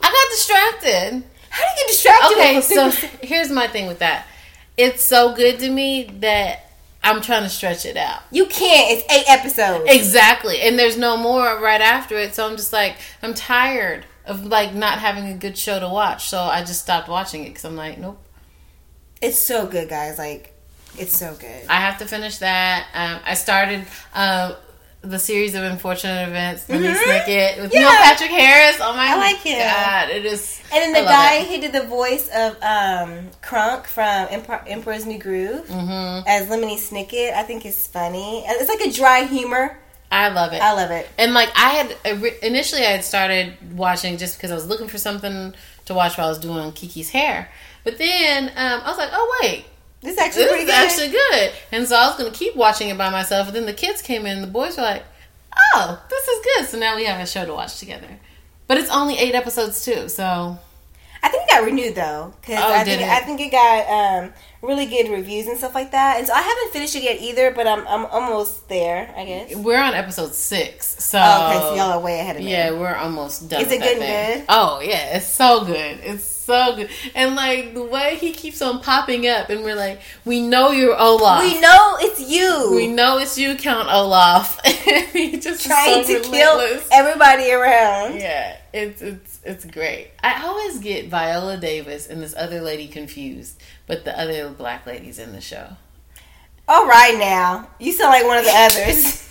I got distracted. How do you get distracted? Okay, so here's my thing with that. It's so good to me that... I'm trying to stretch it out. You can't. It's eight episodes. Exactly. And there's no more right after it. So I'm just like, I'm tired of like not having a good show to watch. So I just stopped watching it because I'm like, nope. It's so good, guys. Like, it's so good. I have to finish that. Um, I started uh, the series of unfortunate events. Mm-hmm. Lemony Snicket with yeah. Neil Patrick Harris. Oh my I like him. God, it is. And then the guy who did the voice of um, Krunk from Emperor, Emperor's New Groove mm-hmm. as Lemony Snicket, I think is funny. It's like a dry humor. I love it. I love it. And like I had initially, I had started watching just because I was looking for something to watch while I was doing Kiki's hair. But then um, I was like, oh wait, this is actually this pretty is good. Actually good. And so I was going to keep watching it by myself. But then the kids came in, and the boys were like, oh, this is good. So now we have a show to watch together. But it's only eight episodes too. So I think it got renewed though, because oh, I think it? I think it got um, really good reviews and stuff like that. And so I haven't finished it yet either, but I'm I'm almost there, I guess. We're on episode six, so oh, okay, so y'all are way ahead of me. Yeah, we're almost done. Is it good? Good. Oh yeah, it's so good. It's so good, and like the way he keeps on popping up, and we're like, we know you're Olaf. We know it's you. We know it's you, Count Olaf. He just trying so to relentless. Kill everybody around. Yeah, it's it's. It's great. I always get Viola Davis and this other lady confused, but the other black lady's in the show. All right now. You sound like one of the others.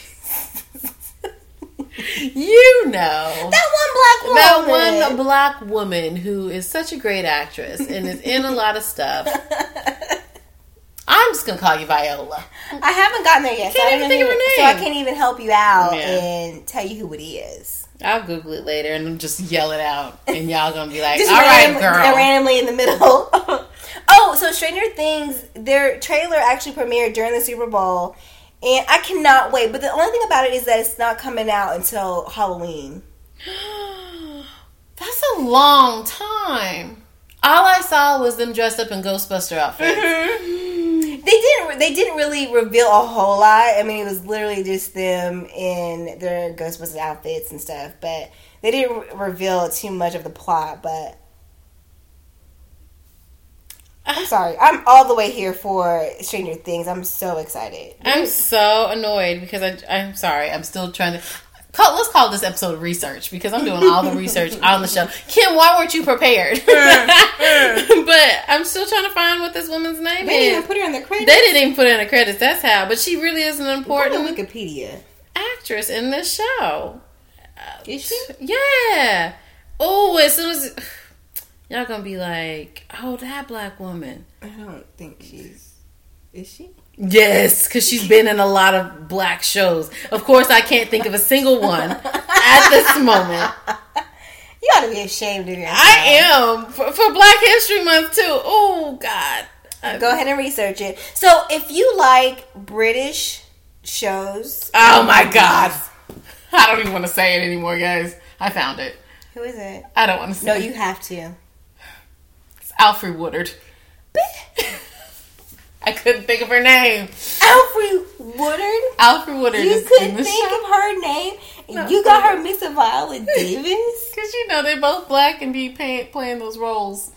You know. That one black woman. That one black woman who is such a great actress and is in a lot of stuff. I'm just going to call you Viola. I haven't gotten there yet. Can't so, even I think of her name. So I can't even help you out yeah. and tell you who it is. I'll Google it later and just yell it out. And y'all gonna be like, all random, right, girl. Randomly in the middle. Oh, so Stranger Things, their trailer actually premiered during the Super Bowl. And I cannot wait. But the only thing about it is that it's not coming out until Halloween. That's a long time. All I saw was them dressed up in Ghostbuster outfits. Mm-hmm. They didn't. They didn't really reveal a whole lot. I mean, it was literally just them in their Ghostbusters outfits and stuff. But they didn't re- reveal too much of the plot. But I'm sorry. I'm all the way here for Stranger Things. I'm so excited. I'm so annoyed because I, I'm sorry. I'm still trying to. Call, let's call this episode research because I'm doing all the research on the show. Kim, why weren't you prepared? But I'm still trying to find what this woman's name is. They didn't even put her in the credits. They didn't even put her in the credits. That's how. But she really is an important Wikipedia actress in this show. Is she? Yeah. Oh, as soon as y'all gonna be like, oh, that black woman. I don't think she's. Is she? Yes, because she's been in a lot of black shows. Of course, I can't think of a single one at this moment. You ought to be ashamed of yourself. I am. For, for Black History Month, too. Oh, God. Go ahead and research it. So, if you like British shows... Oh, my God. I don't even want to say it anymore, guys. I found it. Who is it? I don't want to say no, it. No, you have to. It's Alfre Woodard. I couldn't think of her name. Alfre Woodard? Alfre Woodard. You couldn't think of her name? No, you got her mixed with Viola Davis? Because you know they're both black and be pay- playing those roles.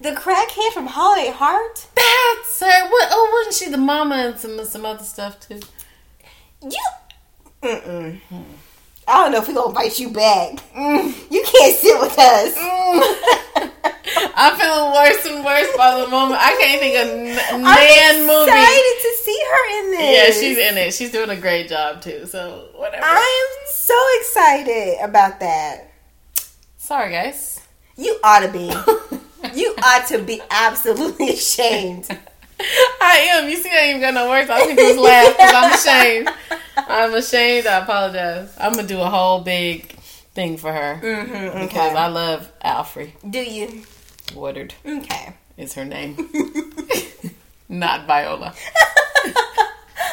The crackhead from Holiday Heart? That's her. What? Oh, wasn't she the mama and some some other stuff too? You. Mm-mm. Hmm. I don't know if we're going to bite you back. Mm. You can't sit with us. Mm. I'm feeling worse and worse by the moment. I can't think of n- nan movie. I'm excited to see her in this. Yeah, she's in it. She's doing a great job too. So whatever. I am so excited about that. Sorry, guys. You ought to be. You ought to be absolutely ashamed. I am. You see, I ain't got no words. All I can do is laugh because I'm ashamed. I'm ashamed. I apologize. I'm gonna do a whole big thing for her mm-hmm, because okay. I love Alfre. Do you? Woodard. Okay. Is her name. Not Viola.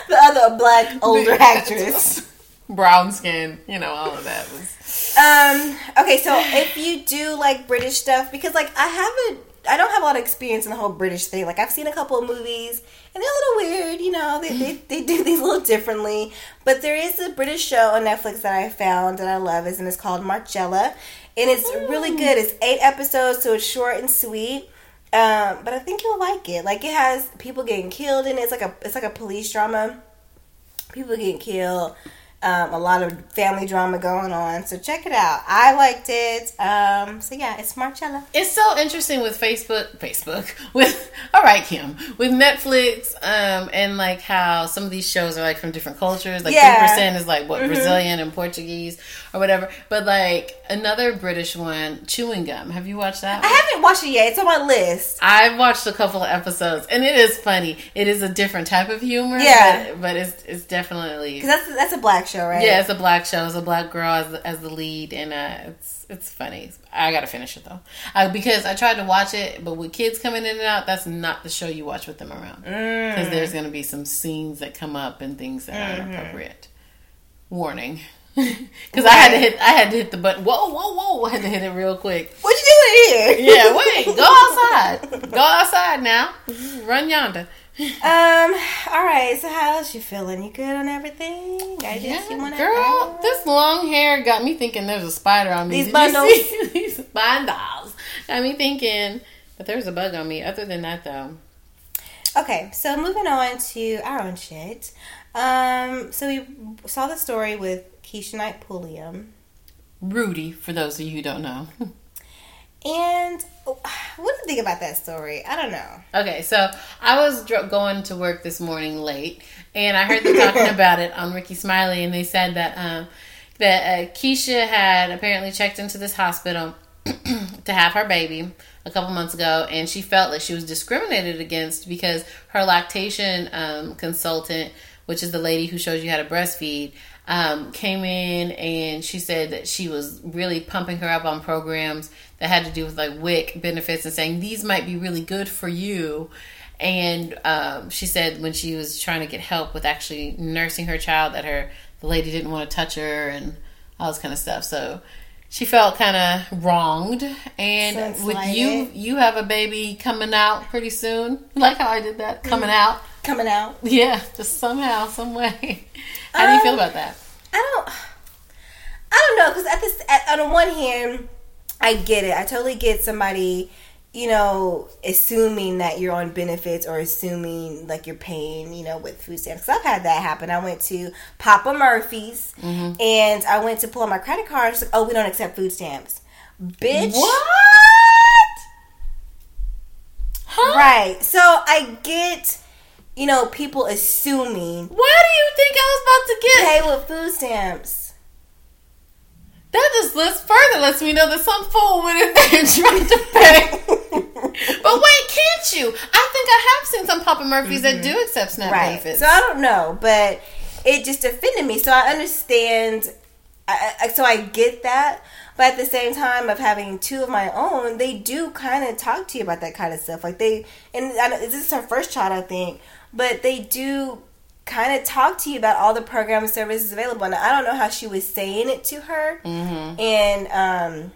The other black older actress. Brown skin, you know, all of that was Um okay, so if you do like British stuff, because like I haven't I don't have a lot of experience in the whole British thing. Like I've seen a couple of movies and they're a little weird, you know, they they, they do things a little differently. But there is a British show on Netflix that I found that I love and it's called Marcella. And it's really good. It's eight episodes, so it's short and sweet. Um, but I think you'll like it. Like it has people getting killed in it. It's like a it's like a police drama. People getting killed. Um, a lot of family drama going on. So check it out. I liked it. Um, so yeah, it's Marcella. It's so interesting with Facebook. Facebook. With, all right, Kim. With Netflix um, and like how some of these shows are like from different cultures. Like yeah. ten percent is like what, mm-hmm. Brazilian and Portuguese or whatever. But like another British one, Chewing Gum. Have you watched that one? I haven't watched it yet. It's on my list. I've watched a couple of episodes and it is funny. It is a different type of humor. Yeah. But, but it's it's definitely. Because that's, that's a black show. Show, right? Yeah, it's a black show. It's a black girl as, as the lead, and uh, it's it's funny. I gotta finish it though, I, because I tried to watch it, but with kids coming in and out, that's not the show you watch with them around, because mm. there's gonna be some scenes that come up and things that mm-hmm. aren't appropriate. Warning, because right. I had to hit I had to hit the button. Whoa, whoa, whoa! I had to hit it real quick. What you doing here? Yeah, wait. Go outside. Go outside now. Run yonder. um. All right. So, how else you feeling? You good on everything? I yeah, just, you wanna girl. Out? This long hair got me thinking there's a spider on me. These Did bundles. These bundles got me thinking that there's a bug on me. Other than that, though. Okay. So moving on to our own shit. Um. So we saw the story with Keisha Knight Pulliam. Rudy, for those of you who don't know. And what do you think about that story? I don't know. Okay, so I was dr- going to work this morning late, and I heard them talking about it on Ricky Smiley, and they said that um, that uh, Keisha had apparently checked into this hospital to have her baby a couple months ago, and she felt like she was discriminated against because her lactation um, consultant, which is the lady who shows you how to breastfeed, Um, came in and she said that she was really pumping her up on programs that had to do with like W I C benefits and saying these might be really good for you. And um, she said when she was trying to get help with actually nursing her child that her the lady didn't want to touch her and all this kind of stuff. So she felt kind of wronged. And with like you, it. you have a baby coming out pretty soon. Like how I did that, coming mm. out. Coming out. Yeah, just somehow, some way. How um, do you feel about that? I don't. I don't know, because at this, at, on the one hand, I get it. I totally get somebody, you know, assuming that you're on benefits or assuming like you're paying, you know, with food stamps. Because I've had that happen. I went to Papa Murphy's mm-hmm. and I went to pull out my credit card. It's like, oh, we don't accept food stamps, bitch. What? Huh? Right. So I get. You know, people assuming. Why do you think I was about to get... Pay with food stamps. That just lets further lets me know that some fool went in there and tried to pay. But wait, can't you? I think I have seen some Papa Murphy's mm-hmm. that do accept SNAP right. benefits. So I don't know, but it just offended me. So I understand. I, I, so I get that. But at the same time of having two of my own, they do kind of talk to you about that kind of stuff. Like they... And I know, this is her first child, I think. But they do kind of talk to you about all the program and services available. Now, I don't know how she was saying it to her mm-hmm. and um,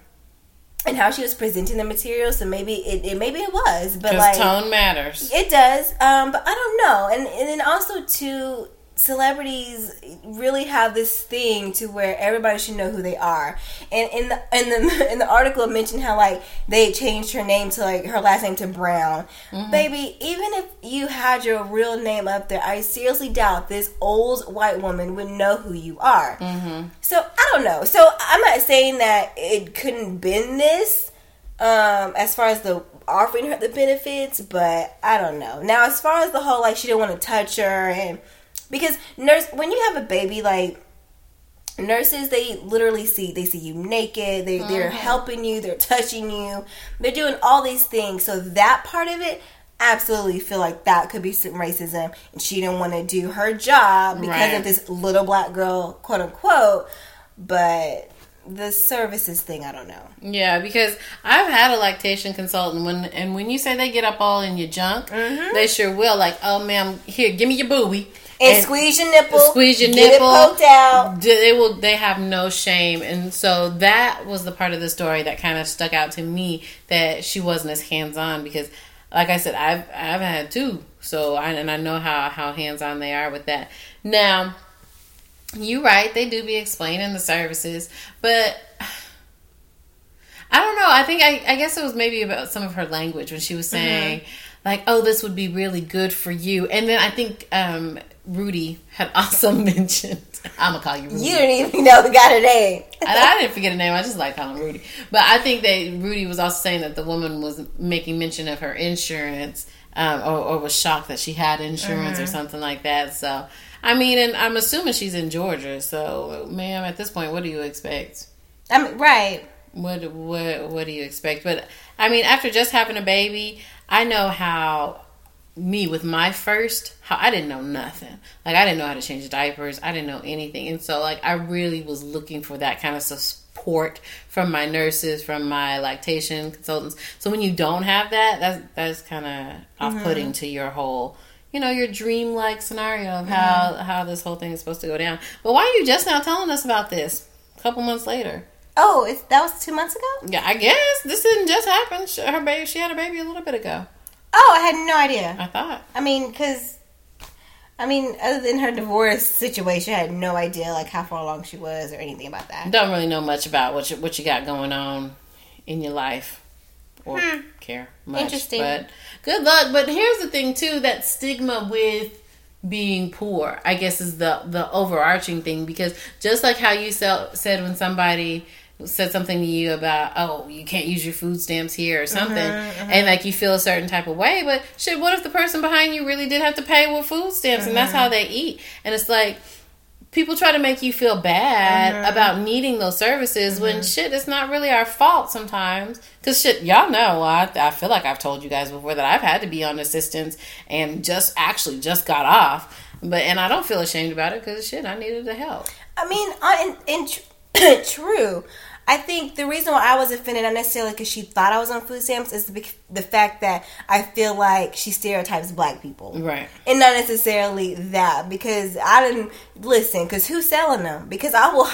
and how she was presenting the material. So maybe it, it maybe it was. But like tone matters. It does. Um, but I don't know. And, and then also, too, celebrities really have this thing to where everybody should know who they are. And in the in the, in the article it mentioned how like they changed her name to like her last name to Brown. Mm-hmm. Baby, even if you had your real name up there, I seriously doubt this old white woman would know who you are. Mm-hmm. So I don't know. So I'm not saying that it couldn't been this um, as far as the offering her the benefits, but I don't know. Now as far as the whole like she didn't want to touch her and because nurse, when you have a baby, like nurses, they literally see they see you naked. They mm-hmm. they're helping you, they're touching you, they're doing all these things. So that part of it, absolutely feel like that could be some racism, and she didn't want to do her job because right. of this little black girl, quote unquote. But the services thing, I don't know. Yeah, because I've had a lactation consultant, when and when you say they get up all in your junk, mm-hmm. they sure will. Like, oh ma'am, here, give me your booby. And, and squeeze your nipple. Squeeze your get nipple. Get it poked out. They will. They have no shame, and so that was the part of the story that kind of stuck out to me, that she wasn't as hands on because, like I said, I've I've had two, so I, and I know how how hands on they are with that. Now, you're right. They do be explaining the services, but I don't know. I think I I guess it was maybe about some of her language when she was saying. Mm-hmm. like, oh, this would be really good for you. And then I think um, Rudy had also mentioned, I'm going to call you Rudy. You didn't even know the guy today. I, I didn't forget a name. I just like calling Rudy. But I think that Rudy was also saying that the woman was making mention of her insurance um, or, or was shocked that she had insurance mm-hmm. or something like that. So, I mean, and I'm assuming she's in Georgia. So, ma'am, at this point, what do you expect? I mean, right. What what what do you expect? But I mean, after just having a baby, I know how me with my first, how I didn't know nothing. Like I didn't know how to change diapers. I didn't know anything, and so like I really was looking for that kind of support from my nurses, from my lactation consultants. So when you don't have that, that's that's kind of mm-hmm. off-putting to your whole, you know, your dream-like scenario of how mm-hmm. how this whole thing is supposed to go down. But why are you just now telling us about this? A couple months later. Oh, it's, that was two months ago? Yeah, I guess. This didn't just happen. She, her baby, she had a baby a little bit ago. Oh, I had no idea. I thought. I mean, because, I mean, other than her divorce situation, I had no idea, like, how far along she was or anything about that. Don't really know much about what you, what you got going on in your life or hmm. care much. Interesting. But good luck. But here's the thing, too, that stigma with being poor, I guess, is the, the overarching thing. Because just like how you sell, said when somebody said something to you about, oh, you can't use your food stamps here or something, mm-hmm, mm-hmm. and like you feel a certain type of way, but shit, what if the person behind you really did have to pay with food stamps mm-hmm. and that's how they eat? And it's like, people try to make you feel bad mm-hmm. about needing those services mm-hmm. when shit, it's not really our fault sometimes. Because shit, y'all know, I, I feel like I've told you guys before that I've had to be on assistance and just actually just got off. But, and I don't feel ashamed about it because shit, I needed the help. I mean, I, and, and true. I think the reason why I was offended, not necessarily because she thought I was on food stamps, is the, the fact that I feel like she stereotypes black people. Right. And not necessarily that, because I didn't, listen, because who's selling them? Because I will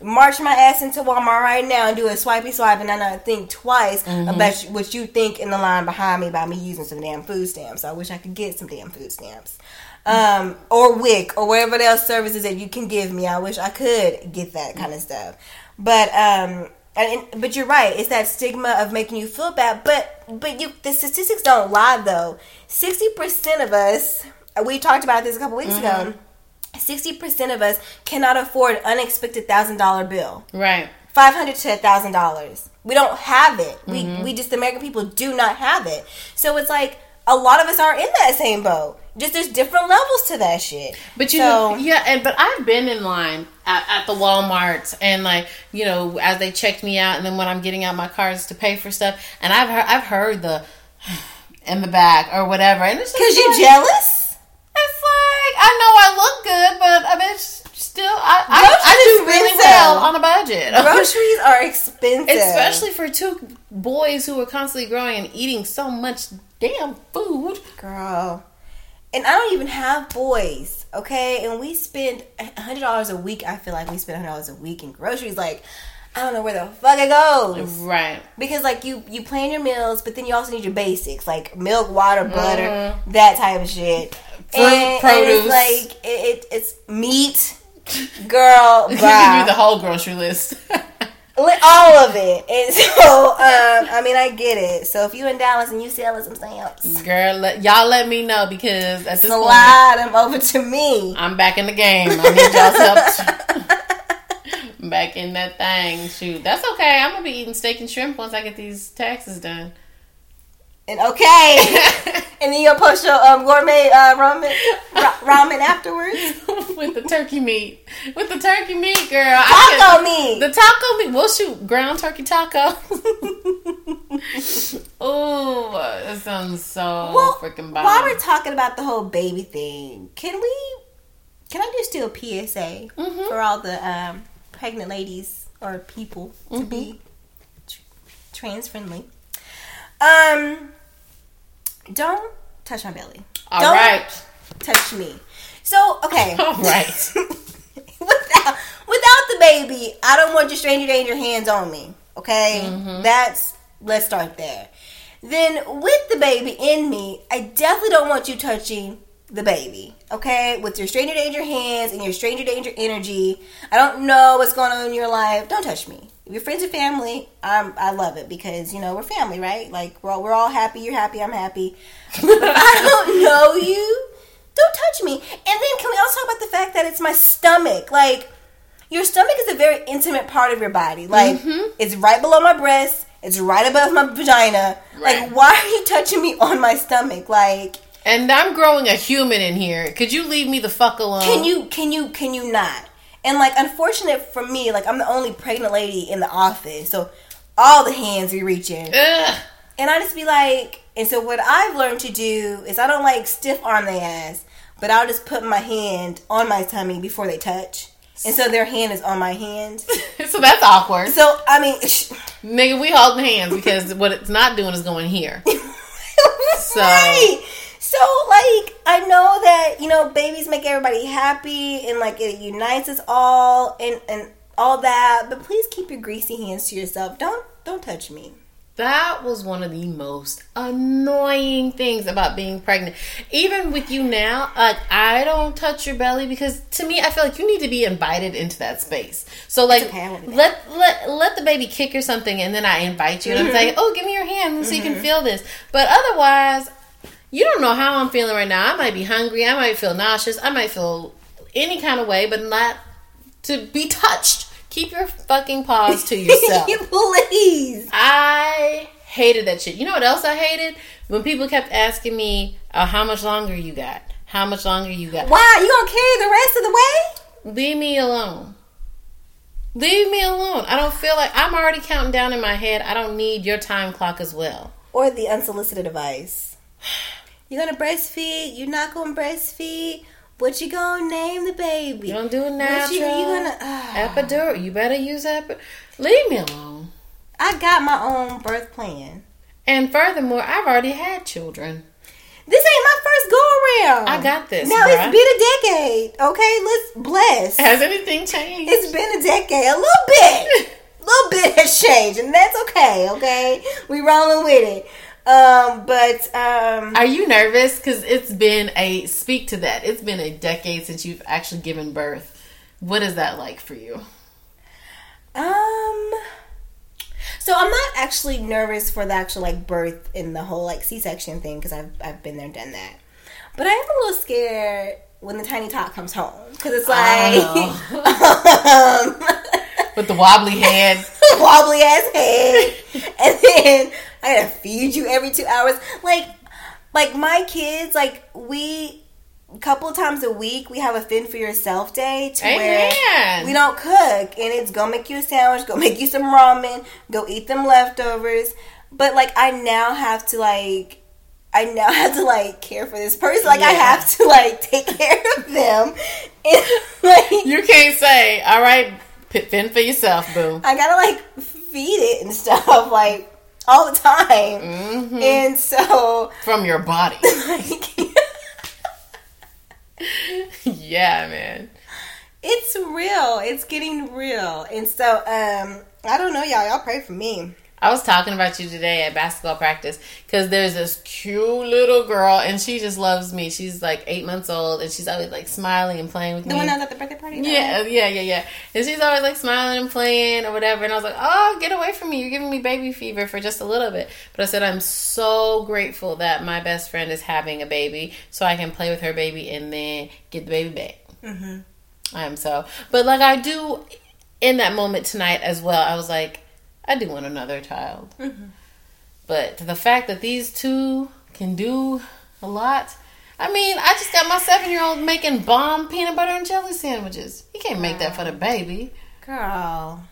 march my ass into Walmart right now and do a swipey swipe and I not think twice mm-hmm. about what you think in the line behind me about me using some damn food stamps. I wish I could get some damn food stamps. Um, or W I C, or whatever else services that you can give me. I wish I could get that kind of stuff. But um, and, but you're right. It's that stigma of making you feel bad. But but you, the statistics don't lie though. Sixty percent of us, we talked about this a couple weeks mm-hmm. ago. Sixty percent of us cannot afford an unexpected thousand dollar bill. Right. Five hundred to a thousand dollars. We don't have it. Mm-hmm. We we just, the American people do not have it. So it's like a lot of us are in that same boat. Just there's different levels to that shit. But you so, know, yeah, and but I've been in line at, at the Walmarts and like, you know, as they checked me out and then when I'm getting out my cards to pay for stuff and I've heard, I've heard the in the back or whatever. And it's just 'cause you're jealous? It's like, I know I look good, but I mean it's still I I, I do really well on a budget. Groceries are expensive. Especially for two boys who are constantly growing and eating so much damn food. Girl. And I don't even have boys, okay? And we spend one hundred dollars a week. I feel like we spend one hundred dollars a week in groceries. Like, I don't know where the fuck it goes. Right. Because, like, you, you plan your meals, but then you also need your basics. Like, milk, water, butter, mm-hmm. that type of shit. Fruit, and, produce. And it's, like, it, it, it's meat. Girl, bye. You can do the whole grocery list. All of it. And so, um, I mean, I get it. So, if you in Dallas and you selling some stamps, girl, let, y'all let me know because at this slide point, them over to me. I'm back in the game. I need y'all's help. Back in that thing. Shoot, that's okay. I'm gonna be eating steak and shrimp once I get these taxes done. And okay, and then you'll post your um, gourmet uh, ramen ra- ramen afterwards with the turkey meat, with the turkey meat, girl. Taco I can, meat, the taco meat. We'll shoot ground turkey taco. Oh, that sounds so well, freaking bomb. While we're talking about the whole baby thing, can we? Can I just do a P S A mm-hmm. for all the um, pregnant ladies or people to mm-hmm. be tr- trans friendly? Um, don't touch my belly. All don't right. touch me. So, okay. All right. without, without the baby, I don't want your stranger danger hands on me. Okay? Mm-hmm. That's, let's start there. Then, with the baby in me, I definitely don't want you touching the baby. Okay? With your stranger danger hands and your stranger danger energy, I don't know what's going on in your life. Don't touch me. If you're friends or family, I'm, I love it because, you know, we're family, right? Like, we're all, we're all happy. You're happy. I'm happy. But if I don't know you, don't touch me. And then can we also talk about the fact that it's my stomach? Like, your stomach is a very intimate part of your body. Like, mm-hmm. It's right below my breast. It's right above my vagina. Right. Like, why are you touching me on my stomach? Like... And I'm growing a human in here. Could you leave me the fuck alone? Can you, can you, can you not? And, like, unfortunate for me, like, I'm the only pregnant lady in the office. So, all the hands be reaching. Ugh. And I just be like, and so what I've learned to do is I don't, like, stiff arm their ass. But I'll just put my hand on my tummy before they touch. And so their hand is on my hand. So that's awkward. So, I mean. Nigga, we holding hands because what it's not doing is going here. So. Right. So, like, I know that, you know, babies make everybody happy and, like, it unites us all and, and all that. But please keep your greasy hands to yourself. Don't don't touch me. That was one of the most annoying things about being pregnant. Even with you now, like, I don't touch your belly because, to me, I feel like you need to be invited into that space. So, like, okay, let, let let the baby kick or something and then I invite you. Mm-hmm. And I'm like, oh, give me your hand so mm-hmm. you can feel this. But otherwise... You don't know how I'm feeling right now. I might be hungry. I might feel nauseous. I might feel any kind of way, but not to be touched. Keep your fucking paws to yourself. Please. I hated that shit. You know what else I hated? When people kept asking me, oh, how much longer you got? How much longer you got? Why? You gonna carry the rest of the way? Leave me alone. Leave me alone. I don't feel like... I'm already counting down in my head. I don't need your time clock as well. Or the unsolicited advice. You're gonna breastfeed. You're not gonna breastfeed. What you gonna name the baby? You don't do it natural. You, you gonna uh, epidural? You better use epidural. Leave me alone. I got my own birth plan. And furthermore, I've already had children. This ain't my first go around. I got this. Now bruh. It's been a decade. Okay, let's bless. Has anything changed? It's been a decade, a little bit, a little bit has changed, and that's okay. Okay, we rolling with it. Um, but, um... Are you nervous? Because it's been a... Speak to that. It's been a decade since you've actually given birth. What is that like for you? Um... So, I'm not actually nervous for the actual, like, birth and the whole, like, C-section thing. Because I've, I've been there and done that. But I am a little scared when the tiny tot comes home. Because it's like... Oh. um, With the wobbly head. Wobbly ass head. And then... I gotta feed you every two hours. Like, like my kids, like, we, a couple times a week, we have a fend for yourself day to Amen. Where we don't cook. And it's go make you a sandwich, go make you some ramen, go eat them leftovers. But, like, I now have to, like, I now have to, like, care for this person. Like, yeah. I have to, like, take care of them. And, like, you can't say, all right, fend for yourself, boo. I gotta, like, feed it and stuff, like. All the time. Mm-hmm. And so... From your body. Like, yeah, man. It's real. It's getting real. And so, um, I don't know, y'all. Y'all pray for me. I was talking about you today at basketball practice because there's this cute little girl and she just loves me. She's like eight months old and she's always like smiling and playing with the me. The one that was at the birthday party? No? Yeah, yeah, yeah, yeah. And she's always like smiling and playing or whatever. And I was like, oh, get away from me. You're giving me baby fever for just a little bit. But I said, I'm so grateful that my best friend is having a baby so I can play with her baby and then get the baby back. Mm-hmm. I am so. But like I do in that moment tonight as well, I was like, I do want another child. Mm-hmm. But the fact that these two can do a lot. I mean, I just got my seven-year-old making bomb peanut butter and jelly sandwiches. You can't make that for the baby. Girl.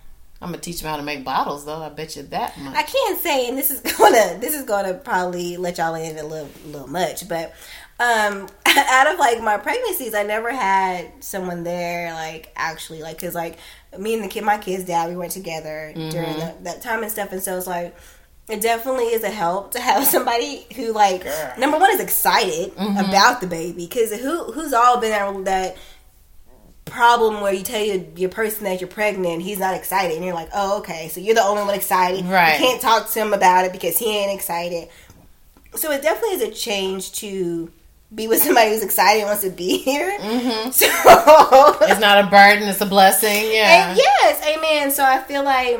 I'm going to teach him how to make bottles, though. I bet you that much. I can't say, and this is going to this is gonna probably let y'all in a little, little much, but um, out of, like, my pregnancies, I never had someone there, like, actually, like, because, like, me and the kid, my kid's dad, we went together mm-hmm. during the, that time and stuff. And so it's like, it definitely is a help to have somebody who, like, Girl. Number one is excited mm-hmm. about the baby. Because who who's all been at that problem where you tell your, your person that you're pregnant, he's not excited. And you're like, oh, okay. So you're the only one excited. Right. You can't talk to him about it because he ain't excited. So it definitely is a change to... be with somebody who's excited and wants to be here. Mm-hmm. So it's not a burden, it's a blessing. Yeah. And yes, amen. So I feel like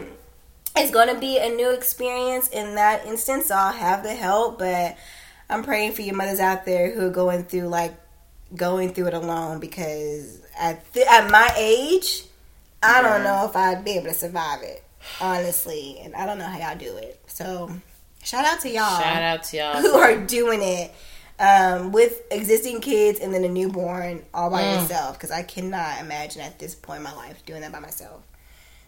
it's going to be a new experience. In that instance, so I'll have the help, but I'm praying for your mothers out there who are going through, like, going through it alone, because at, th- at my age, I don't know if I'd be able to survive it, honestly, and I don't know how y'all do it. So, shout out to y'all. Shout out to y'all. Who are doing it um, with existing kids and then a newborn all by mm. yourself, because I cannot imagine at this point in my life doing that by myself.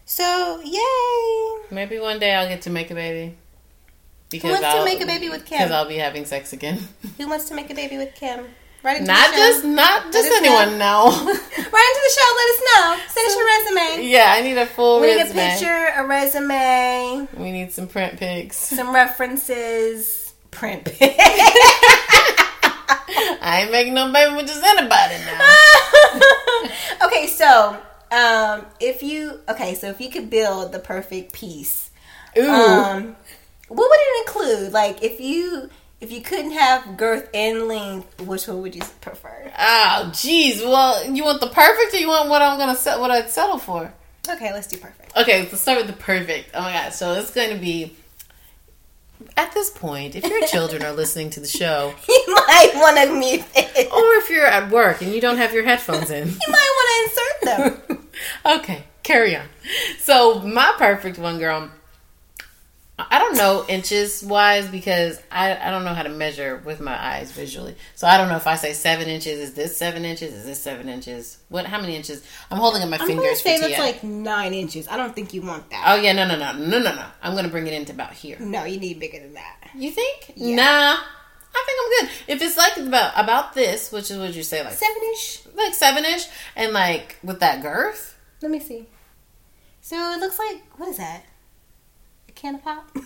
So, yay! Maybe one day I'll get to make a baby. Because Who wants I'll, to make a baby with Kim? Because I'll be having sex again. Who wants to make a baby with Kim? Right into not the show. Just not just let anyone know. Right into the show, let us know. Send us your resume. Yeah, I need a full we resume. We need a picture, a resume. We need some print pics. Some references. Print pics. I ain't making no baby with just anybody now. Okay, so um if you okay, so if you could build the perfect piece, ooh. Um what would it include? Like if you If you couldn't have girth and length, which one would you prefer? Oh, jeez. Well, you want the perfect, or you want what I'm gonna set, what I'd settle for? Okay, let's do perfect. Okay, let's start with the perfect. Oh my god! So it's going to be. At this point, if your children are listening to the show, you might want to mute it. Or if you're at work and you don't have your headphones in, you might want to insert them. Okay, carry on. So my perfect one, girl. I don't know inches wise because I, I don't know how to measure with my eyes visually. So I don't know if I say seven inches, is this seven inches? Is this seven inches? What? How many inches? I'm holding up my I'm fingers. I'm going to say that's like nine inches. I don't think you want that. Oh, yeah. No, no, no. No, no, no. I'm going to bring it into about here. No, you need bigger than that. You think? Yeah. Nah. I think I'm good. If it's like about, about this, which is what you say, like seven-ish? Like seven-ish. And like with that girth. Let me see. So it looks like, what is that? Can of pop? Not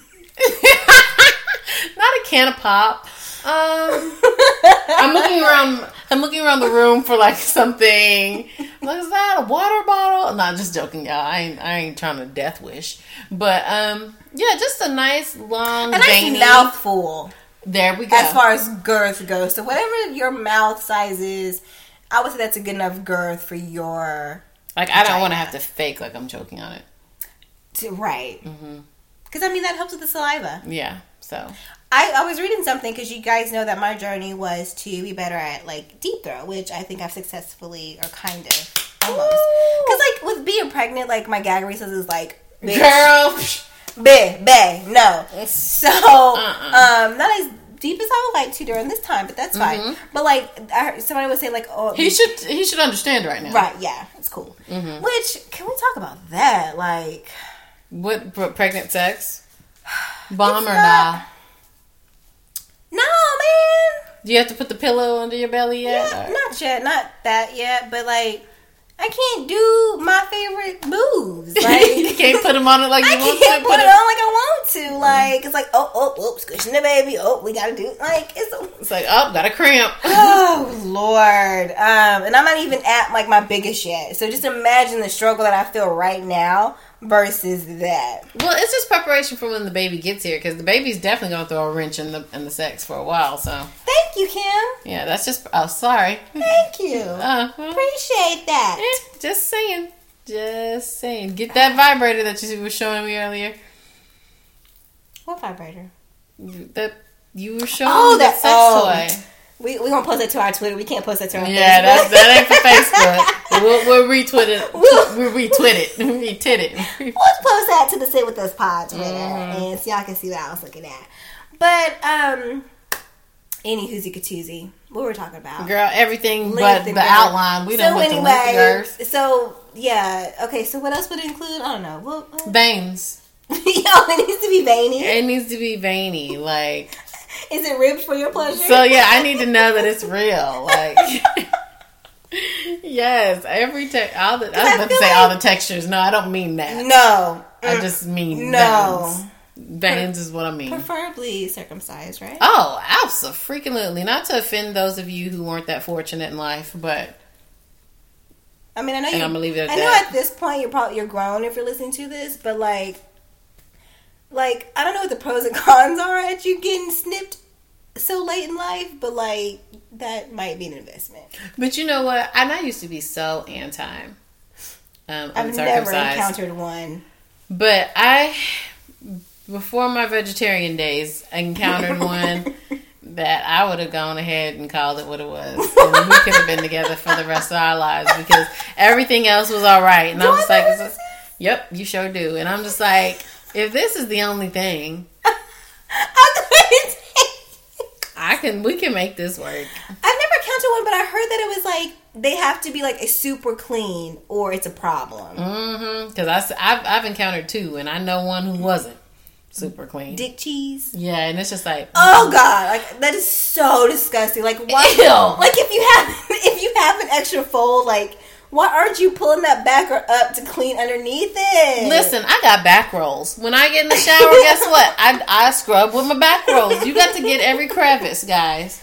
a can of pop. Um, I'm looking around. I'm looking around the room for like something. Like, is that a water bottle? No, I'm just joking, y'all. I ain't. I ain't trying to death wish. But um, yeah, just a nice long, a nice veiny mouthful. There we go. As far as girth goes, so whatever your mouth size is, I would say that's a good enough girth for your. Like, I don't want to have to fake like I'm choking on it. To, right. Mm-hmm. Because, I mean, that helps with the saliva. Yeah, so. I, I was reading something, because you guys know that my journey was to be better at, like, deep throat, which I think I've successfully, or kind of, almost. Because, like, with being pregnant, like, my gag reflex is, like, bitch, girl, bae, bae, no. So, uh-uh. um, not as deep as I would like to during this time, but that's fine. Mm-hmm. But, like, I heard somebody would say, like, oh. He should, he should understand right now. Right, yeah, it's cool. Mm-hmm. Which, can we talk about that? Like... What, pregnant sex? Bomb it's or not, nah? No, man. Do you have to put the pillow under your belly yet? Yeah, not yet. Not that yet. But, like, I can't do my favorite moves. Like, you can't put them on it like you I want to. I can't put, put it, it on like I want to. Mm-hmm. Like, it's like, oh, oh, oh, squishing the baby. Oh, we got to do Like, it's a, It's like, oh, got a cramp. Oh, Lord. Um, and I'm not even at, like, my biggest yet. So just imagine the struggle that I feel right now. Versus that. Well, it's just preparation for when the baby gets here, because the baby's definitely going to throw a wrench in the in the sex for a while, so. Thank you, Kim. Yeah, that's just, oh, sorry. Thank you. Uh, well, appreciate that. Yeah, just saying. Just saying. Get that vibrator that you were showing me earlier. What vibrator? That you were showing oh, me that sex oh. toy. We we gonna post that to our Twitter. We can't post that to our yeah, Facebook. Yeah, that, that ain't for Facebook. We'll, we'll retweet it. We'll, we'll retweet it. We'll retweet it. We'll post that to the Sit With Us pod Twitter, mm-hmm. and so y'all can see what I was looking at. But um, any hoozy katoozy, what were we talking about? Girl, everything Length but the girth. Outline. We so don't want anyway, to So yeah, okay. So what else would it include? I don't know. What, what? Veins. Yo, it needs to be veiny. It needs to be veiny, like. Is it ribbed for your pleasure? So, yeah, I need to know that it's real. Like, yes, every te- all the, I was about to say like... all the textures. No, I don't mean that. No. I just mean no. Veins. Veins is what I mean. Preferably circumcised, right? Oh, absolutely. Not to offend those of you who weren't that fortunate in life, but... I mean, I know, you, I'm gonna leave it at I know that. At this point you're probably you're grown if you're listening to this, but, like... Like, I don't know what the pros and cons are at you getting snipped so late in life, but, like, that might be an investment. But you know what? And I used to be so anti. Um, I've never encountered one. But I before my vegetarian days, I encountered one that I would have gone ahead and called it what it was. And we could have been together for the rest of our lives because everything else was all right. And do I'm just I like, this? yep, you sure do. And I'm just like, if this is the only thing, I can. We can make this work. I've never encountered one, but I heard that it was like they have to be like a super clean, or it's a problem. Mm-hmm. Because I've I've encountered two, and I know one who wasn't super clean. Dick cheese. Yeah, and it's just like, oh god, like that is so disgusting. Like why? Ew. Like if you have if you have an extra fold, like why aren't you pulling that back or up to clean underneath it? Listen, I got back rolls. When I get in the shower, guess what? I, I scrub with my back rolls. You got to get every crevice, guys.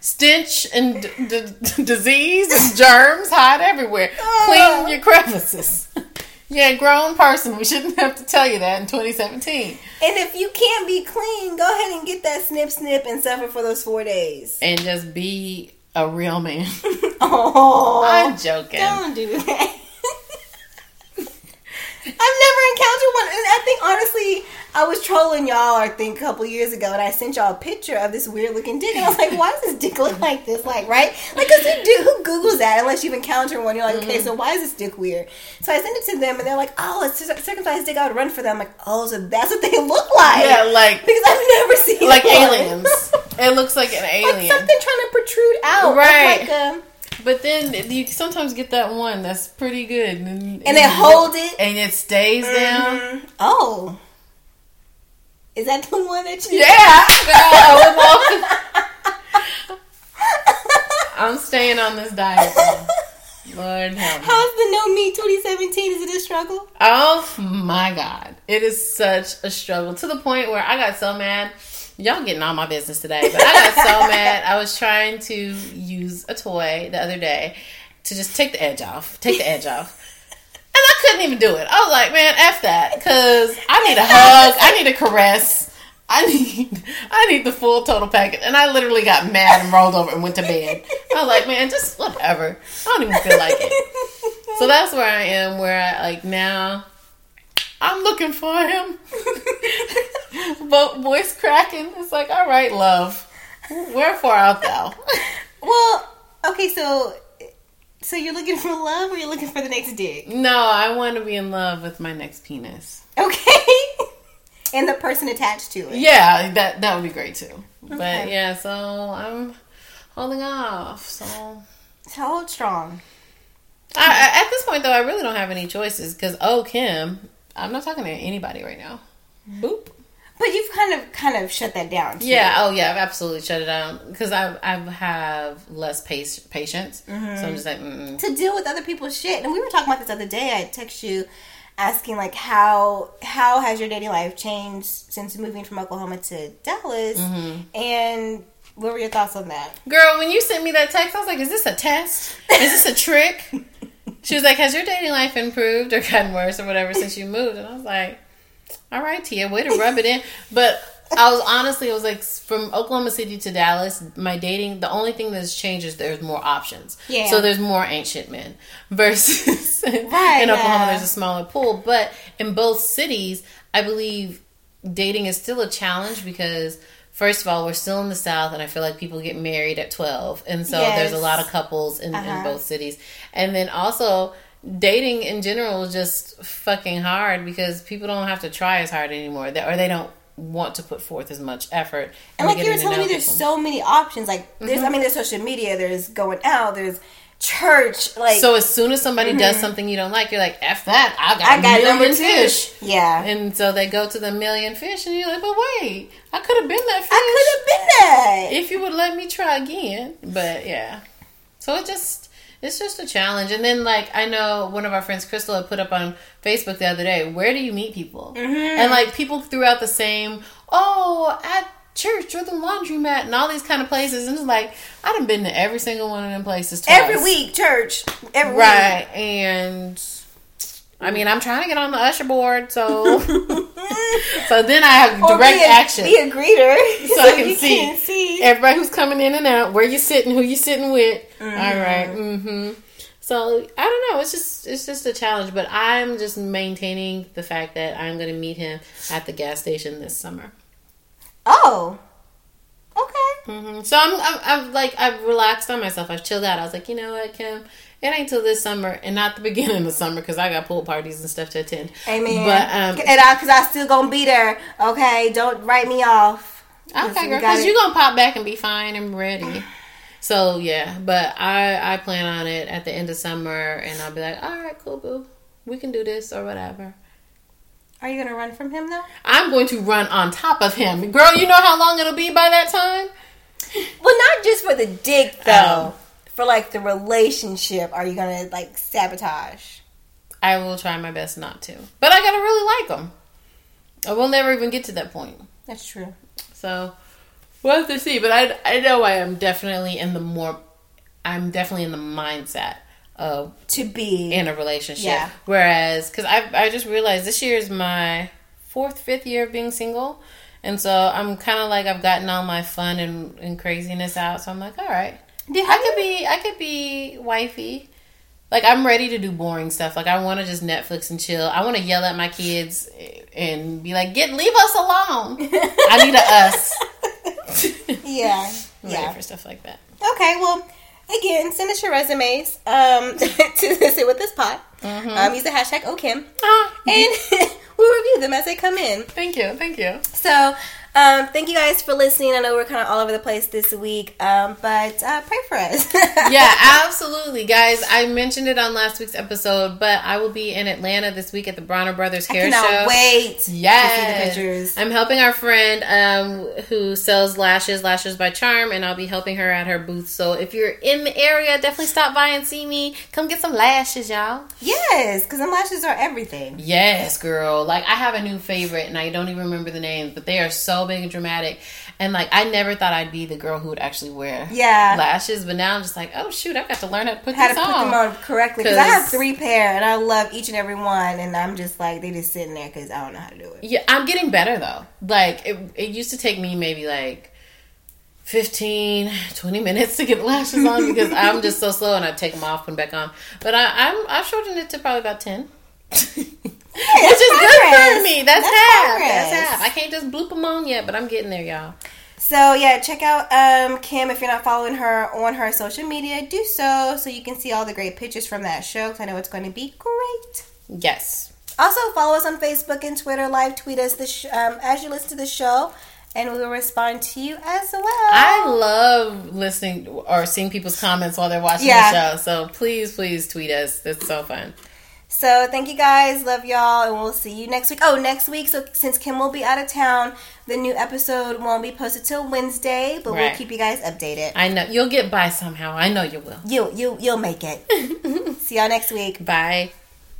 Stench and d- d- disease and germs hide everywhere. Oh. Clean your crevices. You're a grown person. We shouldn't have to tell you that in twenty seventeen. And if you can't be clean, go ahead and get that snip snip and suffer for those four days. And just be a real man. Oh, I'm joking. Don't do that. I've never encountered one. And I think, honestly, I was trolling y'all, I think, a couple years ago, and I sent y'all a picture of this weird-looking dick, and I was like, why does this dick look like this? Like, right? Like, because who, do, who Googles that unless you've encountered one? You're like, okay, so why is this dick weird? So I sent it to them, and they're like, oh, it's a circumcised dick. I would run for them. I'm like, oh, so that's what they look like. Yeah, like. Because I've never seen like one. Aliens. It looks like an alien. Like something trying to protrude out. Right. Like a, but then you sometimes get that one that's pretty good. And, and, and they hold it. And it stays mm-hmm. down. Oh. Is that the one that you... Yeah. I'm staying on this diet. Lord help me. How's the no meat twenty seventeen? Is it a struggle? Oh my God. It is such a struggle. To the point where I got so mad... Y'all getting all my business today, but I got so mad. I was trying to use a toy the other day to just take the edge off. Take the edge off. And I couldn't even do it. I was like, man, F that. Because I need a hug. I need a caress. I need I need the full total package. And I literally got mad and rolled over and went to bed. I was like, man, just whatever. I don't even feel like it. So that's where I am, where I, like, now... I'm looking for him. But voice cracking. It's like, all right, love. Wherefore art thou? Well, okay, so so you're looking for love or you're looking for the next dick? No, I want to be in love with my next penis. Okay. And the person attached to it. Yeah, that that would be great too. Okay. But yeah, so I'm holding off. So hold strong. I, I, at this point, though, I really don't have any choices because, oh, Kim... I'm not talking to anybody right now. Boop. But you've kind of kind of shut that down. Too. Yeah. Oh, yeah. I've absolutely shut it down because I I have less pace, patience. Mm-hmm. So I'm just like mm-mm. to deal with other people's shit. And we were talking about this the other day. I text you asking like how how has your dating life changed since moving from Oklahoma to Dallas? Mm-hmm. And what were your thoughts on that, girl? When you sent me that text, I was like, is this a test? Is this a trick? She was like, has your dating life improved or gotten worse or whatever since you moved? And I was like, all right, Tia, way to rub it in. But I was honestly, it was like from Oklahoma City to Dallas, my dating, the only thing that's changed is there's more options. Yeah. So there's more ancient men versus right, in yeah. Oklahoma there's a smaller pool. But in both cities, I believe dating is still a challenge because... First of all, we're still in the South, and I feel like people get married at twelve. And so yes. there's a lot of couples in, uh-huh. in both cities. And then also, dating in general is just fucking hard because people don't have to try as hard anymore. They, or they don't want to put forth as much effort. And like you were telling me, there's people. So many options. Like, there's, mm-hmm. I mean, there's social media, there's going out, there's... Church, like so. As soon as somebody mm-hmm. does something you don't like, you're like, "F that! I got, I got a million fish." Yeah, and so they go to the million fish, and you're like, "But wait, I could have been that fish. I could have been that if you would let me try again." But yeah, so it just it's just a challenge. And then like I know one of our friends, Crystal, had put up on Facebook the other day, "Where do you meet people?" Mm-hmm. And like people threw out the same, "Oh, at church or the laundromat," and all these kind of places, and it's like I done been to every single one of them places twice. Every week church every right week. And I mean I'm trying to get on the usher board so so then I have or direct be a, action be a greeter so, so I can see, see everybody who's coming in and out, where you sitting, who you sitting with. Mm-hmm. All right. Mm-hmm. So I don't know. It's just it's just a challenge. But I'm just maintaining the fact that I'm going to meet him at the gas station this summer. Oh. Okay. Mm-hmm. So I'm, I'm I've like I've relaxed on myself. I've chilled out. I was like, you know what, Kim, it ain't till this summer and not the beginning of summer because I got pool parties and stuff to attend. Amen. But um, and I because I still gonna be there. Okay, don't write me off. Okay, girl, because you gonna pop back and be fine and ready. So yeah, but I, I plan on it at the end of summer, and I'll be like, all right, cool, boo, we can do this or whatever. Are you gonna run from him though? I'm going to run on top of him, girl. You know how long it'll be by that time. Well, not just for the dick though. Um, For, like, the relationship, are you going to, like, sabotage? I will try my best not to. But I got to really like him. I will never even get to that point. That's true. So, we'll have to see. But I, I know I am definitely in the more... I'm definitely in the mindset of... To be. In a relationship. Yeah. Whereas... Because I, I just realized this year is my fourth, fifth year of being single. And so, I'm kind of like I've gotten all my fun and, and craziness out. So, I'm like, all right. Did I could be I could be wifey. Like, I'm ready to do boring stuff. Like, I want to just Netflix and chill. I want to yell at my kids and be like, "Get leave us alone." I need a us. Yeah. I'm yeah. ready for stuff like that. Okay, well, again, send us your resumes um, to sit with this pot. Mm-hmm. Um, use the hashtag O Kim. Ah. And we'll review them as they come in. Thank you. Thank you. So... Um, thank you guys for listening. I know we're kind of all over the place this week, um, but uh, pray for us. Yeah, absolutely. Guys, I mentioned it on last week's episode, but I will be in Atlanta this week at the Bronner Brothers Hair Show. I cannot wait yes. to see the pictures. I'm helping our friend um, who sells lashes, Lashes by Charm, and I'll be helping her at her booth. So if you're in the area, definitely stop by and see me. Come get some lashes, y'all. Yes, because them lashes are everything. Yes, girl. Like, I have a new favorite, and I don't even remember the names, but they are so big and dramatic, and like I never thought I'd be the girl who would actually wear yeah. lashes, but now I'm just like, oh shoot, I've got to learn how to put how to on. put them on correctly, because I have three pair and I love each and every one, and I'm just like, they just sitting there because I don't know how to do it. Yeah, I'm getting better though. Like it, it used to take me maybe like fifteen, twenty minutes to get lashes on because I'm just so slow, and I take them off, put them back on, but I, I'm I've shortened it to probably about ten. Yeah, which is progress. Good for me. That's, that's half. Progress. That's half. I can't just bloop them on yet, but I'm getting there, y'all. So, yeah, check out um, Kim if you're not following her on her social media. Do so, so you can see all the great pictures from that show, because I know it's going to be great. Yes. Also, follow us on Facebook and Twitter. Live tweet us the sh- um, as you listen to the show, and we will respond to you as well. I love listening or seeing people's comments while they're watching yeah. the show. So, please, please tweet us. That's so fun. So, thank you guys. Love y'all. And we'll see you next week. Oh, next week. So, since Kim will be out of town, the new episode won't be posted till Wednesday. But right. we'll keep you guys updated. I know. You'll get by somehow. I know you will. You, you, you'll make it. See y'all next week. Bye.